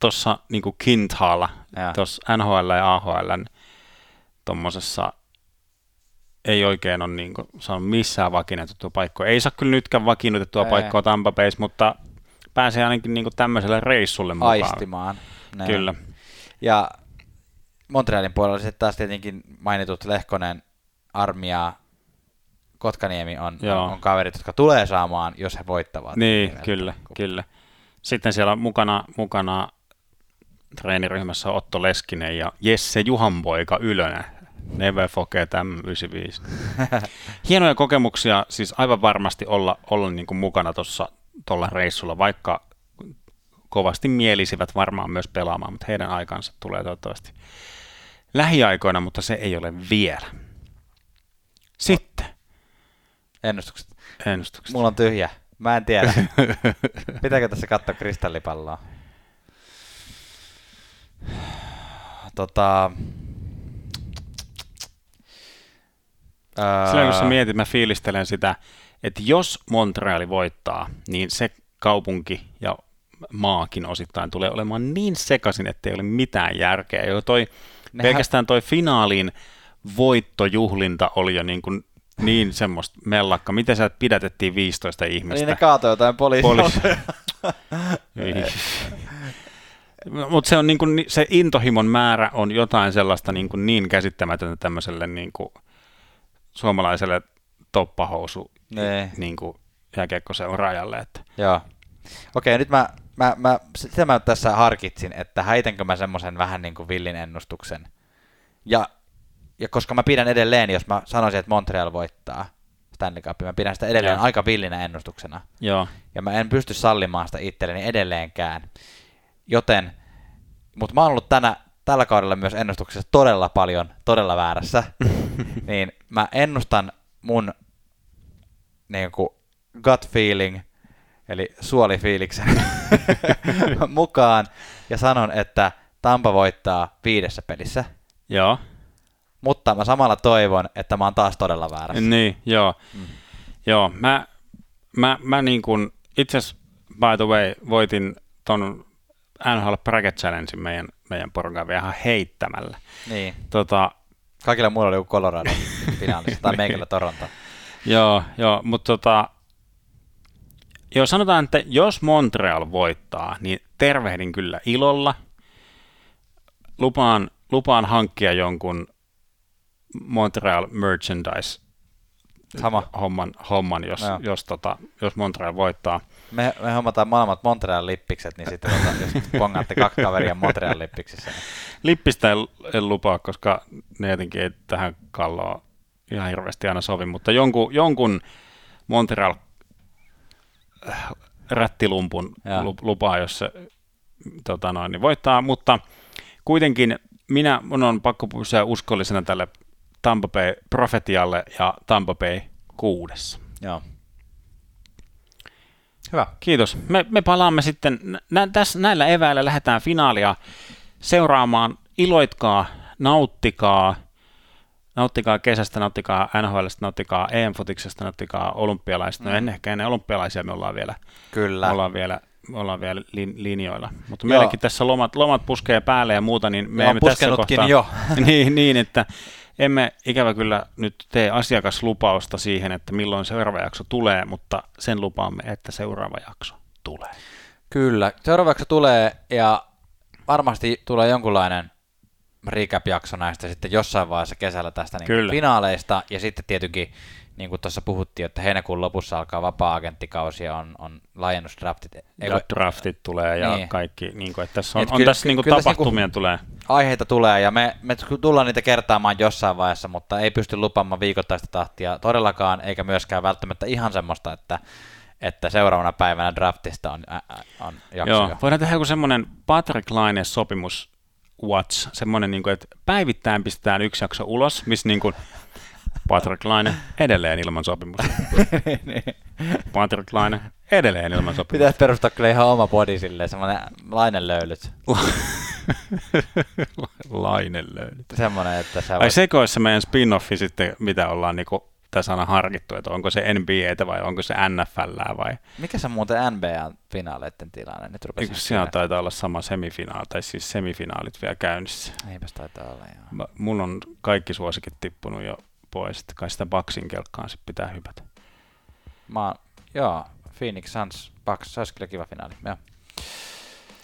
tuossa niin kuin Kintaalla, tuossa NHL ja AHL tuommoisessa ei oikein ole niin kuin saanut missään vakiinnutettua paikkoa. Ei saa kyllä nytkään vakiinnutettua paikkoa Tampa Bayssä, mutta pääsee ainakin niin kuin tämmöiselle reissulle mukaan. Aistimaan. Ne. Kyllä. Ja Montrealin puolella sitten taas tietenkin mainitut Lehkonen, Armia, Kotkaniemi on kaverit, jotka tulee saamaan, jos he voittavat. Niin, kyllä. Sitten siellä on mukana treeniryhmässä Otto Leskinen ja Jesse Juhanpoika Ylönen. Never forget M95. Hienoja kokemuksia siis aivan varmasti olla niin kuin mukana tuolla reissulla, vaikka kovasti mielisivät varmaan myös pelaamaan, mutta heidän aikansa tulee toivottavasti lähiaikoina, mutta se ei ole vielä. Sitten. Ennustukset. Mulla on tyhjä. Mä en tiedä. Pitääkö tässä katsoa kristallipalloa? Silloin kun sä mietit, mä fiilistelen sitä, että jos Montreali voittaa, niin se kaupunki ja maakin osittain tulee olemaan niin sekaisin, että ei ole mitään järkeä. Jo pelkästään toi finaalin voittojuhlinta oli jo niin semmoista mellakka. Miten sä pidätettiin 15 ihmistä? Niin ne kaatoi jotain poliisia. Mutta se on se intohimon määrä on jotain sellaista niin käsittämätöntä tämmöiselle suomalaiselle toppahousu jääkiekkoseuraa että. Joo. Okei, nyt mä sitä mä tässä harkitsin, että häitenkö mä semmoisen vähän niin kuin villin ennustuksen. Ja koska mä pidän edelleen, jos mä sanoisin, että Montreal voittaa Stanley Cupin, mä pidän sitä edelleen aika villinä ennustuksena. Joo. Ja mä en pysty sallimaan sitä itselleni edelleenkään. Joten, mutta mä oon ollut tällä kaudella myös ennustuksessa todella paljon, todella väärässä. Niin mä ennustan mun niinku gut feeling, eli suolifiiliksen mukaan, ja sanon, että Tampa voittaa 5 pelissä. Joo. Mutta mä samalla toivon, että mä oon taas todella väärässä. Niin, joo. Mm. Joo, mä niin kuin, itse asiassa, by the way, voitin ton NHL Bracket Challengein meidän porukan ihan heittämällä. Niin. Kaikilla muilla oli joku Colorado finaalissa, tai meikällä Toronto. Joo, mutta joo, sanotaan, että jos Montreal voittaa, niin tervehdin kyllä ilolla. Lupaan hankkia jonkun Montreal merchandise homman jos Montreal voittaa. Me hommataan molemmat Montreal-lippikset, niin sitten jos pongaatte 2 kaveria Montreal-lippiksissä. Lippistä en lupaa, koska ne jotenkin ei tähän kalloon ihan hirveästi aina sovi, mutta jonkun Montreal rättilumpun lupaa, jos se niin voittaa, mutta kuitenkin minun on pakko pysyä uskollisena tälle Tampa Bay profetialle ja Tampa Bay 6. Joo. Hyvä. Kiitos. Me palaamme sitten, näillä eväillä lähdetään finaalia seuraamaan. Iloitkaa, nauttikaa kesästä, nauttikaa NHL:stä, nauttikaa EM-futiksesta, nauttikaa olympialaisista. No ennen olympialaisia me ollaan vielä, kyllä. Me ollaan vielä linjoilla. Mutta meilläkin tässä lomat puskee päälle ja muuta, niin me emme tässä kohtaa... jo. niin, että emme ikävä kyllä nyt tee asiakaslupausta siihen, että milloin seuraava jakso tulee, mutta sen lupaamme, että seuraava jakso tulee. Kyllä, seuraava jakso tulee ja varmasti tulee jonkunlainen recap-jakso näistä sitten jossain vaiheessa kesällä tästä niin finaaleista ja sitten tietenkin niin kuin tuossa puhuttiin, että heinäkuun lopussa alkaa vapaa-agenttikausi ja on laajennusdraftit. Draftit tulee ja niin. Kaikki, niin kuin, että tässä on, tässä niin kuin tapahtumia tässä, tulee. Aiheita tulee ja me tullaan niitä kertaamaan jossain vaiheessa, mutta ei pysty lupaamaan viikoittaista tahtia todellakaan, eikä myöskään välttämättä ihan semmoista, että seuraavana päivänä draftista on jakso. Joo, voidaan tehdä joku semmoinen Patrick Laine sopimus watch, semmoinen, niin kuin, että päivittäin pistetään yksi jakso ulos, missä niin kuin Patrick Laine edelleen ilman sopimusta. Patrick Laine edelleen ilman sopimusta. Pitäisi perustaa kyllä ihan oma body silleen, semmoinen Laine löylyt. Laine löylyt. Semmoinen, että sä voit... Ai seko olisi se meidän spin-offi sitten, mitä ollaan niinku tässä aina harkittu, että onko se NBAtä vai onko se NFLää vai... Mikä se on muuten NBA-finaaleiden tilanne? Nyt rupesin. Siellä taitaa olla sama semifinaali, tai siis semifinaalit vielä käynnissä. Eipäs taitaa olla, joo. Mun on kaikki suosikit tippunut jo pois, että kai sitä Bucksin kelkkaan sit pitää hypätä. Joo, Phoenix Suns, Bucks, se olisi kyllä kiva finaali, joo.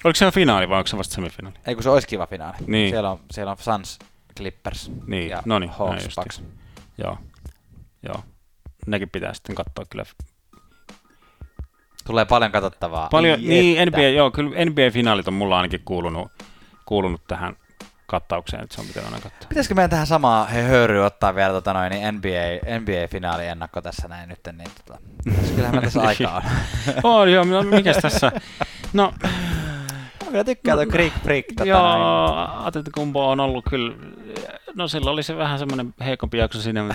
Oliko se jo finaali vai onko se vasta semifinaali? Ei kun se olisi kiva finaali. Niin. Siellä on Suns, Clippers niin. Ja noniin, Hawks, Bucks. Joo, nekin pitää sitten katsoa kyllä. Tulee paljon katsottavaa. Paljon, niin, NBA, joo, kyllä NBA-finaalit on mulla ainakin kuulunut tähän kattaukseen, että se on pitänyt aina katsoa. Pitäisikö meidän tähän samaa höyryä ottaa vielä NBA-finaaliennakko tässä näin nyt, niin kyllähän meillä tässä aikaa on. Joo, no, mikäs tässä? No, kyllä tykkää tuo Greek joo, Atletico on ollut kyllä, no silloin oli se vähän semmoinen heikompi jakso siinä.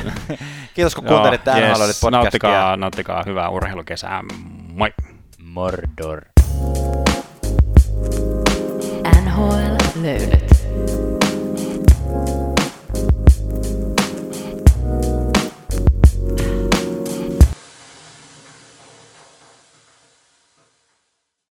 Kiitos kun kuuntelitte NHL-Löylyt podcastia. Nauttikaa hyvää urheilukesää, moi! Mordor. NHL-Löylyt.